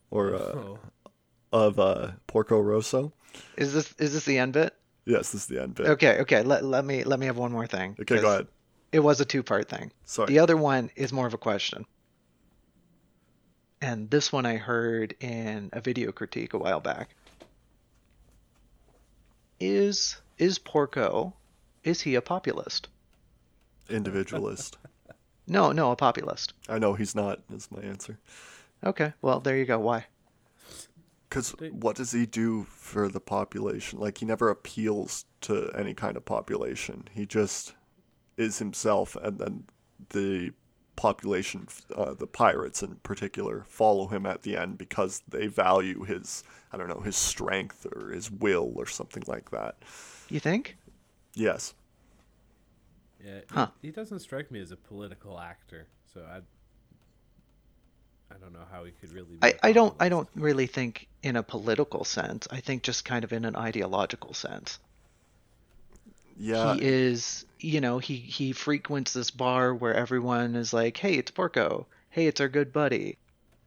or uh, oh. of uh, Porco Rosso. Is this is this the end bit? Yes, this is the end bit. Okay, okay. Let, let me let me have one more thing. Okay, go ahead. It was a two-part thing. Sorry. The other one is more of a question. And this one I heard in a video critique a while back. Is is Porco, is he a populist? Individualist. No, no, a populist. I know he's not, is my answer. Okay, well, there you go. Why? Because what does he do for the population? Like, he never appeals to any kind of population. He just is himself, and then the population, uh, the pirates in particular, follow him at the end because they value his, I don't know, his strength or his will or something like that. You think? Yes. Yeah, huh. He doesn't strike me as a political actor, so I'd... I don't know how he could really. Be I, I don't. I don't really think in a political sense. I think just kind of in an ideological sense. Yeah. He is. You know, he he frequents this bar where everyone is like, "Hey, it's Porco. Hey, it's our good buddy."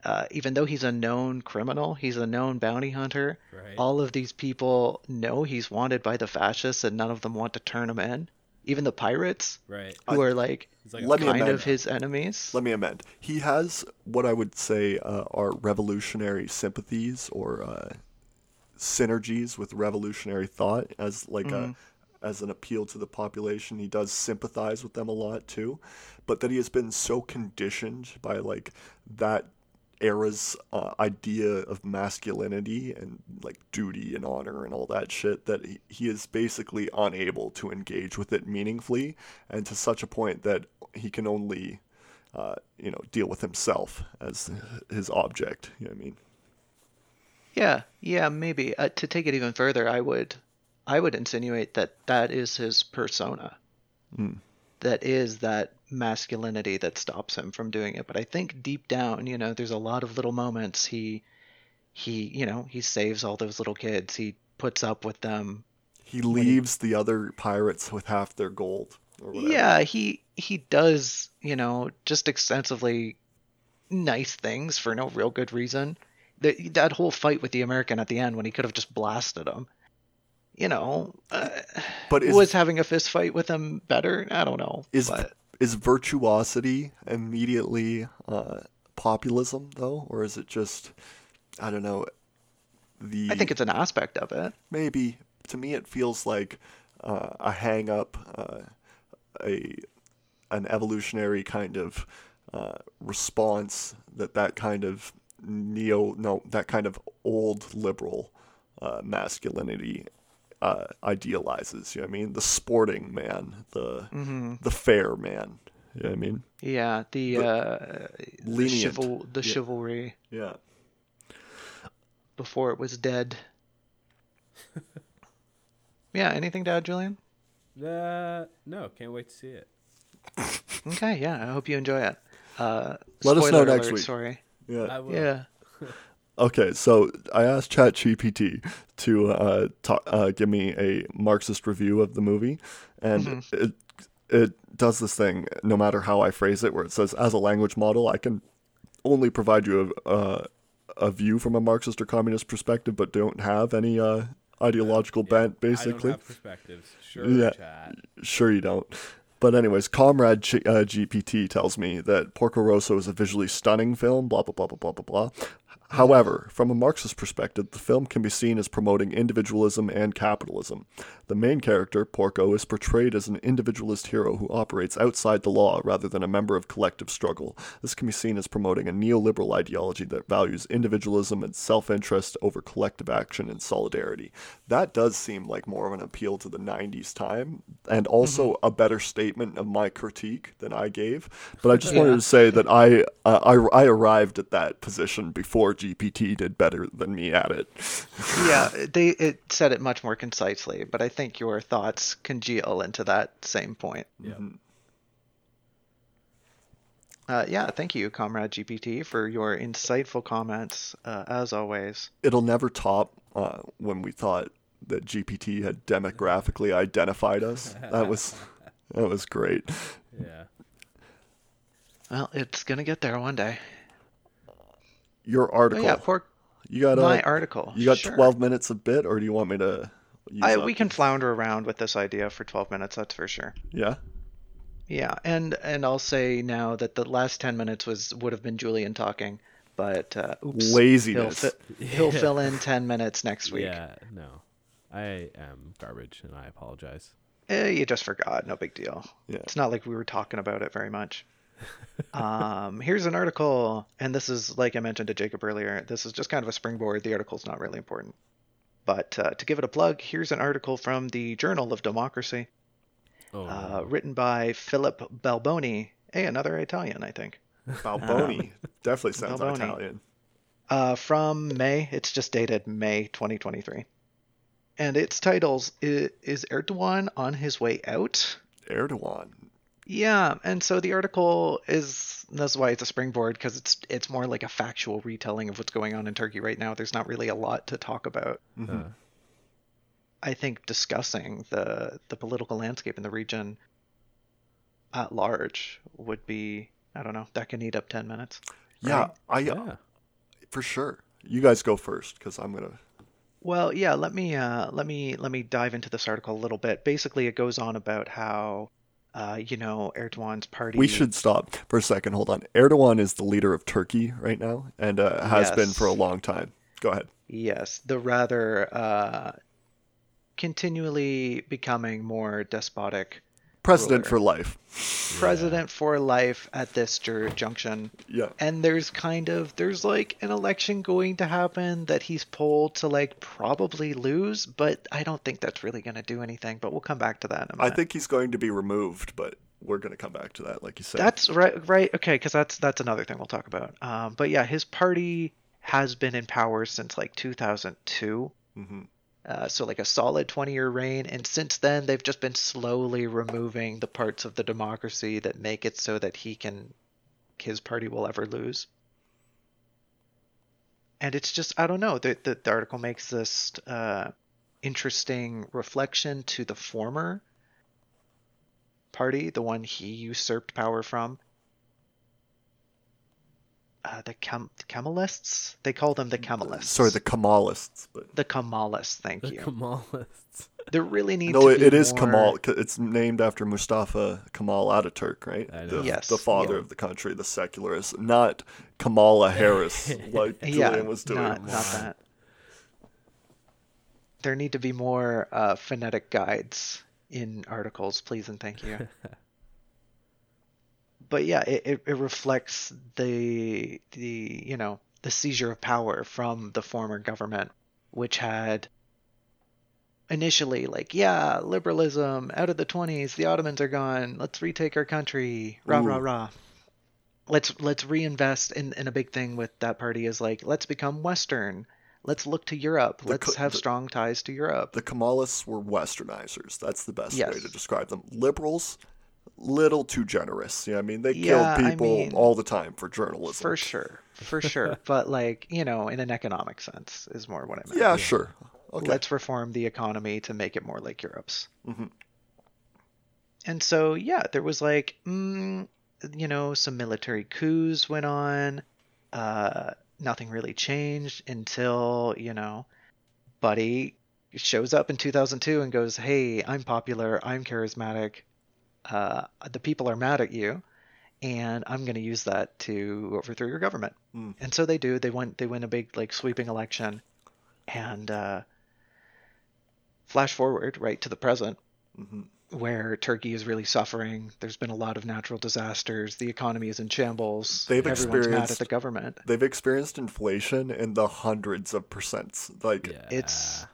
Uh, even though he's a known criminal, he's a known bounty hunter. Right. All of these people know he's wanted by the fascists, and none of them want to turn him in. even the pirates, right, who are like, like let kind me of his enemies. Let me amend. He has what I would say uh, are revolutionary sympathies or uh, synergies with revolutionary thought as like mm-hmm. a. as an appeal to the population. He does sympathize with them a lot too, but that he has been so conditioned by like that era's uh, idea of masculinity and like duty and honor and all that shit that he, he is basically unable to engage with it meaningfully, and to such a point that he can only uh, you know, deal with himself as his object. You know what I mean? Yeah, yeah, maybe. Uh, to take it even further, I would... I would insinuate that that is his persona. Mm. That is that masculinity that stops him from doing it. But I think deep down, you know, there's a lot of little moments. He, he, you know, he saves all those little kids. He puts up with them. He leaves he, the other pirates with half their gold. Or whatever. Yeah, he, he does, you know, just extensively nice things for no real good reason. The, that whole fight with the American at the end when he could have just blasted him. You know, uh, but is, was having a fist fight with him better? I don't know. Is but. is virtuosity immediately uh, populism though, or is it just I don't know? The I think it's an aspect of it. Maybe to me, it feels like uh, a hang up, uh, a an evolutionary kind of uh, response that that kind of neo no that kind of old liberal uh, masculinity. Uh, idealizes, you know what I mean? The sporting man, the mm-hmm. the fair man, you know what I mean? Yeah, the, the uh, lenient. The, chival- the yeah. chivalry. Yeah. Before it was dead. Yeah, anything to add, Julian? Uh, no, can't wait to see it. Okay, yeah, I hope you enjoy it. Uh, Let us know next alert, week. Sorry. Yeah. I will. Yeah. Okay, so I asked ChatGPT to uh, talk, uh, give me a Marxist review of the movie, and mm-hmm. it it does this thing, no matter how I phrase it, where it says, as a language model, I can only provide you a, uh, a view from a Marxist or communist perspective, but don't have any uh, ideological yeah, bent, basically. I don't have perspectives. Sure, yeah, chat. Sure you don't. But anyways, Comrade G- uh, G P T tells me that Porco Rosso is a visually stunning film, blah, blah, blah, blah, blah, blah, blah. However, from a Marxist perspective, the film can be seen as promoting individualism and capitalism. The main character, Porco, is portrayed as an individualist hero who operates outside the law rather than a member of collective struggle. This can be seen as promoting a neoliberal ideology that values individualism and self-interest over collective action and solidarity. That does seem like more of an appeal to the nineties time, and also mm-hmm. a better statement of my critique than I gave. But I just yeah. wanted to say that I, uh, I, I arrived at that position before G P T did better than me at it. Yeah, they it said it much more concisely, but I think your thoughts congeal into that same point. Yeah. Uh, yeah, thank you, Comrade G P T, for your insightful comments, uh, as always. It'll never top uh, when we thought that G P T had demographically identified us. That was that was great. Yeah. Well, it's gonna get there one day. Your article. Oh, yeah, pork. You got my a, article. You got sure. twelve minutes a bit, or do you want me to? Use I, we can flounder around with this idea for twelve minutes. That's for sure. Yeah. Yeah, and and I'll say now that the last ten minutes was would have been Julian talking, but uh, oops, laziness. He'll, fi- he'll fill in ten minutes next week. Yeah. No, I am garbage, and I apologize. Eh, you just forgot. No big deal. Yeah. It's not like we were talking about it very much. um here's an article, and this is like I mentioned to Jacob earlier, this is just kind of a springboard. The article's not really important, but uh, to give it a plug, here's an article from the Journal of Democracy, oh, uh no. written by Philip Balboni, hey another Italian I think Balboni um, definitely sounds Balboni. Italian uh from May. It's just dated May twenty twenty-three, and its titles is, is Erdogan on his way out. Erdogan. Yeah, and so the article is, that's why it's a springboard, because it's it's more like a factual retelling of what's going on in Turkey right now. There's not really a lot to talk about. Mm-hmm. Uh. I think discussing the, the political landscape in the region at large would be, I don't know, that can eat up ten minutes. Right? Yeah, I yeah. for sure. You guys go first, because I'm going to Well, yeah, let me uh, let me let me dive into this article a little bit. Basically, it goes on about how, uh, you know, Erdogan's party. We should stop for a second. Hold on. Erdogan is the leader of Turkey right now, and uh, has yes. been for a long time. Go ahead. Yes, the rather uh, continually becoming more despotic. President ruler. for life. President yeah. for life at this jur- junction. Yeah. And there's kind of, there's like an election going to happen that he's polled to like probably lose, but I don't think that's really going to do anything, but we'll come back to that in a minute. I think he's going to be removed, but we're going to come back to that, like you said. That's right. Right. Okay. Cause that's, that's another thing we'll talk about. Um, but yeah, his party has been in power since like two thousand two. Mm-hmm. Uh, so like a solid twenty-year reign, and since then they've just been slowly removing the parts of the democracy that make it so that he can, his party will ever lose. And it's just, I don't know, the, the, the article makes this uh, interesting reflection to the former party, the one he usurped power from. Uh, the Kem- Kemalists? They call them the Kemalists. Sorry, the Kemalists. But... The Kemalists, thank the you. The Kemalists. There really needs no, to it, be No, it is more... Kemal. It's named after Mustafa Kemal Ataturk, right? I know. The, yes. The father yeah. of the country, the secularist. Not Kamala Harris, like Julian yeah, was doing. Not, not that. There need to be more uh, phonetic guides in articles, please and thank you. But yeah, it, it reflects the the you know the seizure of power from the former government, which had initially like yeah liberalism out of the twenties, the Ottomans are gone, let's retake our country, rah Ooh. rah rah. Let's let's reinvest in in a big thing with that party is like let's become Western, let's look to Europe, the, let's have the, strong ties to Europe. The Kemalists were Westernizers. That's the best yes. way to describe them. Liberals. Little too generous. You know, I mean, they yeah, killed people I mean, all the time for journalism. For sure. For sure. But like, you know, in an economic sense is more what I meant. Yeah, yeah. sure. Okay. Let's reform the economy to make it more like Europe's. Mm-hmm. And so, yeah, there was like, mm, you know, some military coups went on. Uh, nothing really changed until, you know, Buddy shows up in two thousand two and goes, hey, I'm popular. I'm charismatic. Uh, the people are mad at you, and I'm going to use that to overthrow your government. Mm. And so they do. They win. They win a big, like, sweeping election. And uh, flash forward right to the present, mm-hmm. where Turkey is really suffering. There's been a lot of natural disasters. The economy is in shambles. They've Everyone's mad at the government. They've experienced inflation in the hundreds of percents. Like yeah. it's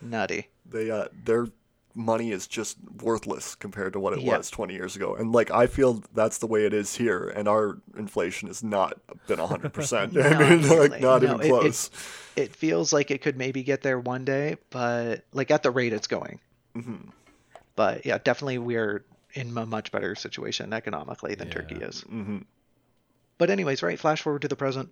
nutty. They uh, they're. money is just worthless compared to what it yeah. was twenty years ago. And like, I feel that's the way it is here. And our inflation has not been a hundred percent, like not no, even it, close. It, it feels like it could maybe get there one day, but like at the rate it's going, mm-hmm. but yeah, definitely we're in a much better situation economically than yeah. Turkey is. Mm-hmm. But anyways, right. Flash forward to the present.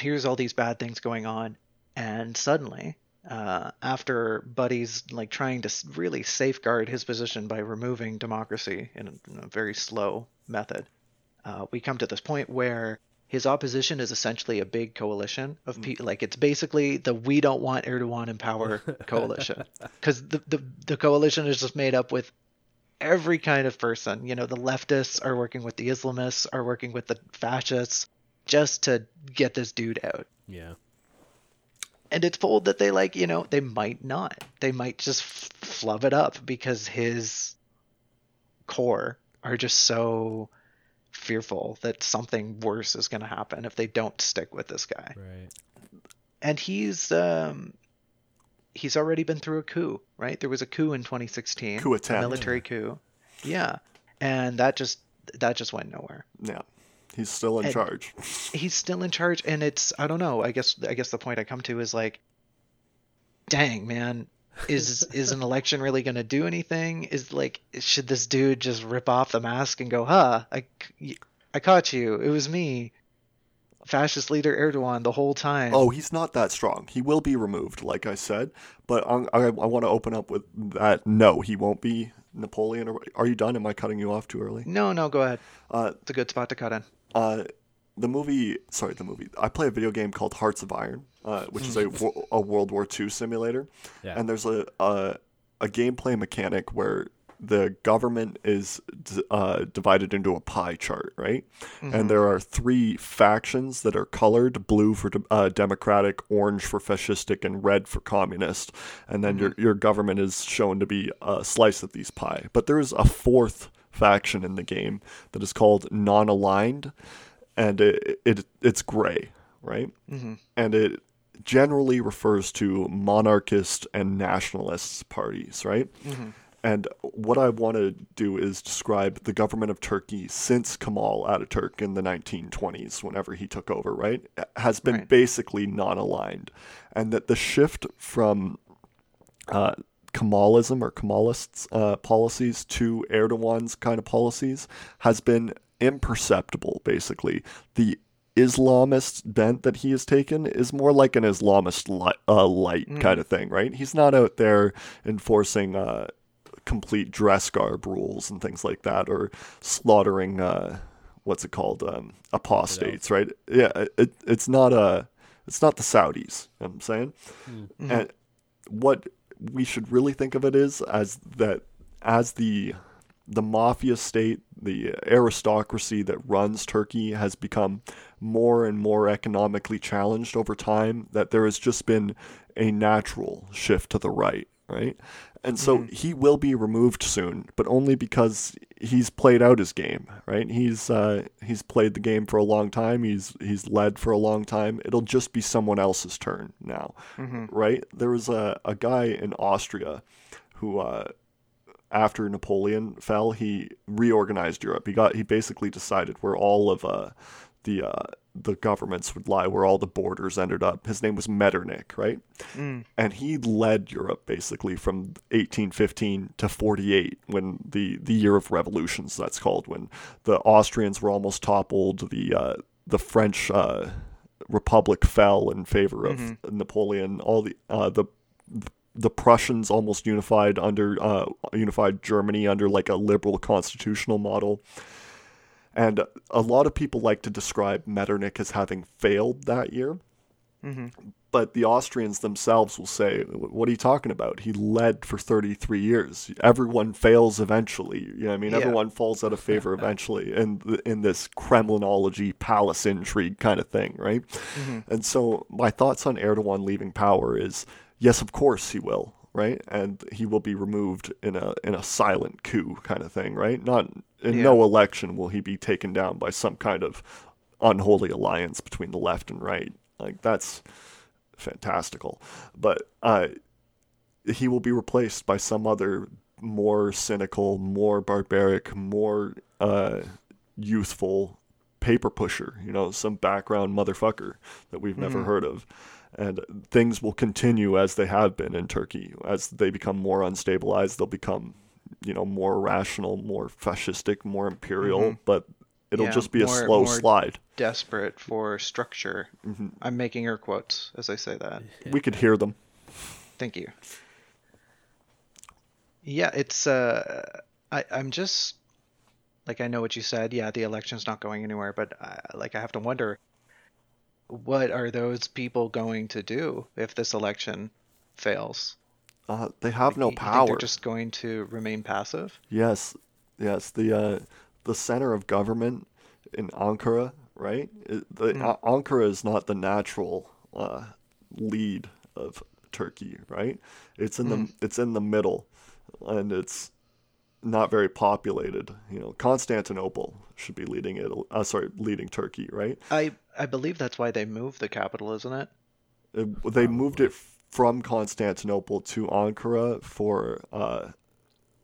Here's all these bad things going on. And suddenly, Uh, after Buddy's like trying to really safeguard his position by removing democracy in a, in a very slow method, uh, we come to this point where his opposition is essentially a big coalition of people. Mm. Like it's basically the "we don't want Erdogan in power" coalition, because the, the the coalition is just made up with every kind of person. You know, the leftists are working with the Islamists, are working with the fascists, just to get this dude out. Yeah. And it's told that they like, you know, they might not. They might just f- flub it up because his core are just so fearful that something worse is going to happen if they don't stick with this guy. Right. And he's um, he's already been through a coup, right? There was a coup in twenty sixteen. Coup attempt. A military coup. Yeah. And that just that just went nowhere. Yeah. He's still in and charge. He's still in charge, and it's I don't know. I guess I guess the point I come to is like, dang man, is is an election really going to do anything? Is like, should this dude just rip off the mask and go, huh? I, I caught you. It was me, fascist leader Erdogan the whole time. Oh, he's not that strong. He will be removed, like I said. But I'm, I I want to open up with that. No, he won't be Napoleon. Or, are you done? Am I cutting you off too early? No, no. Go ahead. Uh, it's a good spot to cut in. Uh, the movie, sorry, the movie, I play a video game called Hearts of Iron, uh, which is a, a World War Two simulator. Yeah. And there's a, a a gameplay mechanic where the government is uh, divided into a pie chart, right? Mm-hmm. And there are three factions that are colored, blue for uh, democratic, orange for fascistic, and red for communist. And then mm-hmm. your, your government is shown to be a slice of these pie. But there is a fourth faction in the game that is called non-aligned, and it, it it's gray, right? Mm-hmm. And it generally refers to monarchist and nationalist parties, right? Mm-hmm. And what I want to do is describe the government of Turkey since Kemal Ataturk in the nineteen twenties, whenever he took over, right, has been right. basically non-aligned. And that the shift from uh, Kemalism or Kemalists uh, policies to Erdogan's kind of policies has been imperceptible, basically. The Islamist bent that he has taken is more like an Islamist li- uh, light mm. kind of thing, right? He's not out there enforcing uh, complete dress garb rules and things like that, or slaughtering, uh, what's it called, um, apostates, right? Yeah, it, it's not a, it's not the Saudis, you know what I'm saying? Mm-hmm. And what we should really think of it is as that, as the... the mafia state, the aristocracy that runs Turkey has become more and more economically challenged over time, that there has just been a natural shift to the right, right? And so mm-hmm. he will be removed soon, but only because he's played out his game, right? He's uh, he's played the game for a long time. He's he's led for a long time. It'll just be someone else's turn now, mm-hmm. right? There was a, a guy in Austria who... Uh, after Napoleon fell, he reorganized Europe. He got he basically decided where all of uh, the uh, the governments would lie, where all the borders ended up. His name was Metternich, right? Mm. And he led Europe basically from eighteen fifteen to forty-eight, when the, the year of revolutions, that's called, when the Austrians were almost toppled, the uh, the French uh, Republic fell in favor of mm-hmm. Napoleon. All the uh, the, the The Prussians almost unified under uh, unified Germany under like a liberal constitutional model. And a lot of people like to describe Metternich as having failed that year. Mm-hmm. But the Austrians themselves will say, what are you talking about? He led for thirty-three years. Everyone fails eventually. You know what I mean? Yeah. Everyone falls out of favor eventually in, in this Kremlinology, palace intrigue kind of thing, right? Mm-hmm. And so my thoughts on Erdogan leaving power is... yes, of course he will, right? And he will be removed in a in a silent coup kind of thing, right? Not in yeah. no election will he be taken down by some kind of unholy alliance between the left and right. Like, that's fantastical. But uh, he will be replaced by some other more cynical, more barbaric, more uh, youthful paper pusher, you know, some background motherfucker that we've never mm. heard of. And things will continue as they have been in Turkey. As they become more unstabilized, they'll become, you know, more irrational, more fascistic, more imperial. Mm-hmm. But it'll yeah, just be more, a slow more slide. Desperate for structure. Mm-hmm. I'm making air quotes as I say that. Yeah. We could hear them. Thank you. Yeah, it's. Uh, I I'm just like I know what you said. Yeah, the election's not going anywhere, but I, like I have to wonder. What are those people going to do if this election fails? Uh, they have no power. You think they're just going to remain passive? Yes, yes. The uh, the center of government in Ankara, right? The, mm. Ankara is not the natural uh, lead of Turkey, right? It's in mm. the it's in the middle, and it's not very populated. You know, Constantinople should be leading it. Uh, sorry, leading Turkey, right? I. I believe that's why they moved the capital, isn't it? it they moved it from Constantinople to Ankara for uh,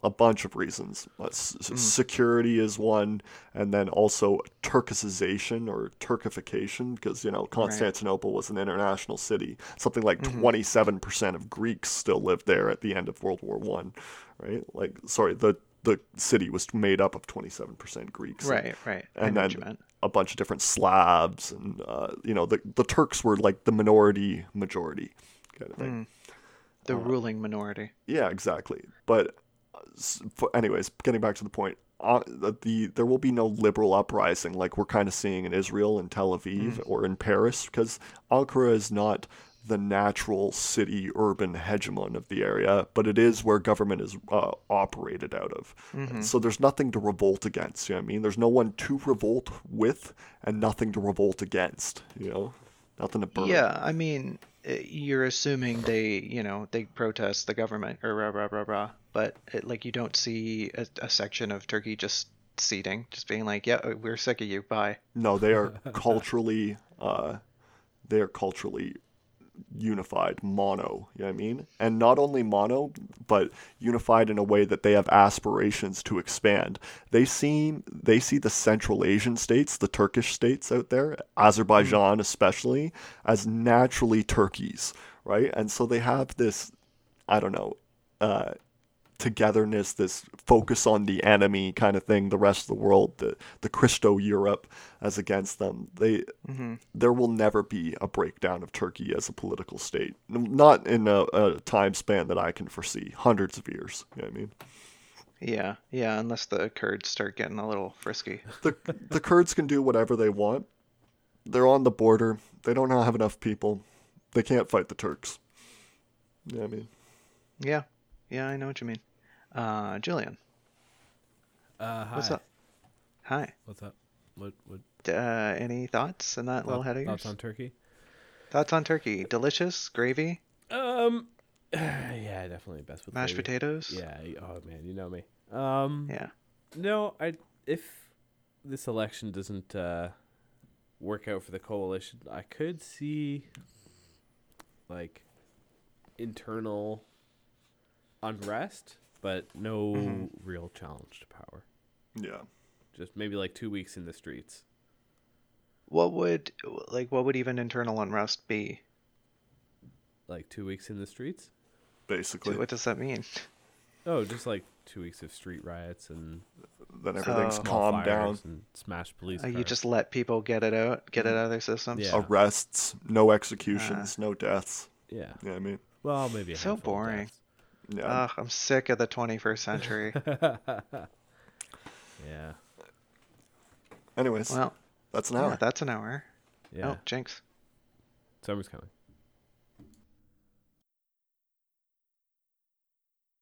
a bunch of reasons. Uh, s- mm. Security is one, and then also Turkicization or Turkification, because, you know, Constantinople right. was an international city. Something like mm-hmm. twenty-seven percent of Greeks still lived there at the end of World War One, right? Like, sorry, the the city was made up of twenty-seven percent Greeks. Right, right. And I know then, what you meant. A bunch of different Slavs, and uh, you know, the the Turks were like the minority majority kind of thing, mm, the uh, ruling minority. Yeah, exactly. But uh, for, anyways, getting back to the point, uh, the there will be no liberal uprising like we're kind of seeing in Israel and Tel Aviv mm. or in Paris, because Ankara is not the natural city urban hegemon of the area, but it is where government is uh, operated out of. Mm-hmm. So there's nothing to revolt against, you know what I mean? There's no one to revolt with and nothing to revolt against, you know? Nothing to burn. Yeah, I mean, you're assuming they, you know, they protest the government, or rah, rah, rah, rah, but it, like, you don't see a, a section of Turkey just ceding, just being like, yeah, we're sick of you, bye. No, they are culturally, uh, they are culturally unified, mono, you know what I mean? And not only mono, but unified in a way that they have aspirations to expand. They seem, they see the Central Asian states, the Turkish states out there, Azerbaijan especially, as naturally Turkeys, right? And so they have this, I don't know, uh, togetherness, this focus on the enemy kind of thing, the rest of the world, the the Christo Europe as against them. They mm-hmm. There will never be a breakdown of Turkey as a political state, not in a, a time span that I can foresee, hundreds of years, you know what I mean? Yeah, yeah, unless the Kurds start getting a little frisky. The the Kurds can do whatever they want. They're on the border. They don't have enough people. They can't fight the Turks. You know what I mean? Yeah, yeah, I know what you mean. Uh, Julian. Uh, hi. What's up? Hi. What's up? What? What? Uh, any thoughts on that Thought, little head of yours? Thoughts on turkey? Thoughts on turkey? Delicious gravy? Um, yeah, definitely best with mashed gravy. Potatoes. Yeah. Oh man, you know me. Um. Yeah. No, I. If this election doesn't uh, work out for the coalition, I could see like internal unrest. But no mm-hmm. real challenge to power. Yeah. Just maybe like two weeks in the streets. What would, like, what would even internal unrest be? Like two weeks in the streets? Basically. What does that mean? Oh, just like two weeks of street riots and... Then everything's oh. calmed down. And smash police cars. You just let people get it out, get mm-hmm. it out of their systems? Yeah. Arrests, no executions, uh, no deaths. Yeah. Yeah, I mean... Well, maybe a so boring. Deaths. No. Ugh, I'm sick of the twenty-first century. Yeah. Anyways, well, that's an hour. Yeah, that's an hour. Yeah. Oh, jinx. Summer's coming.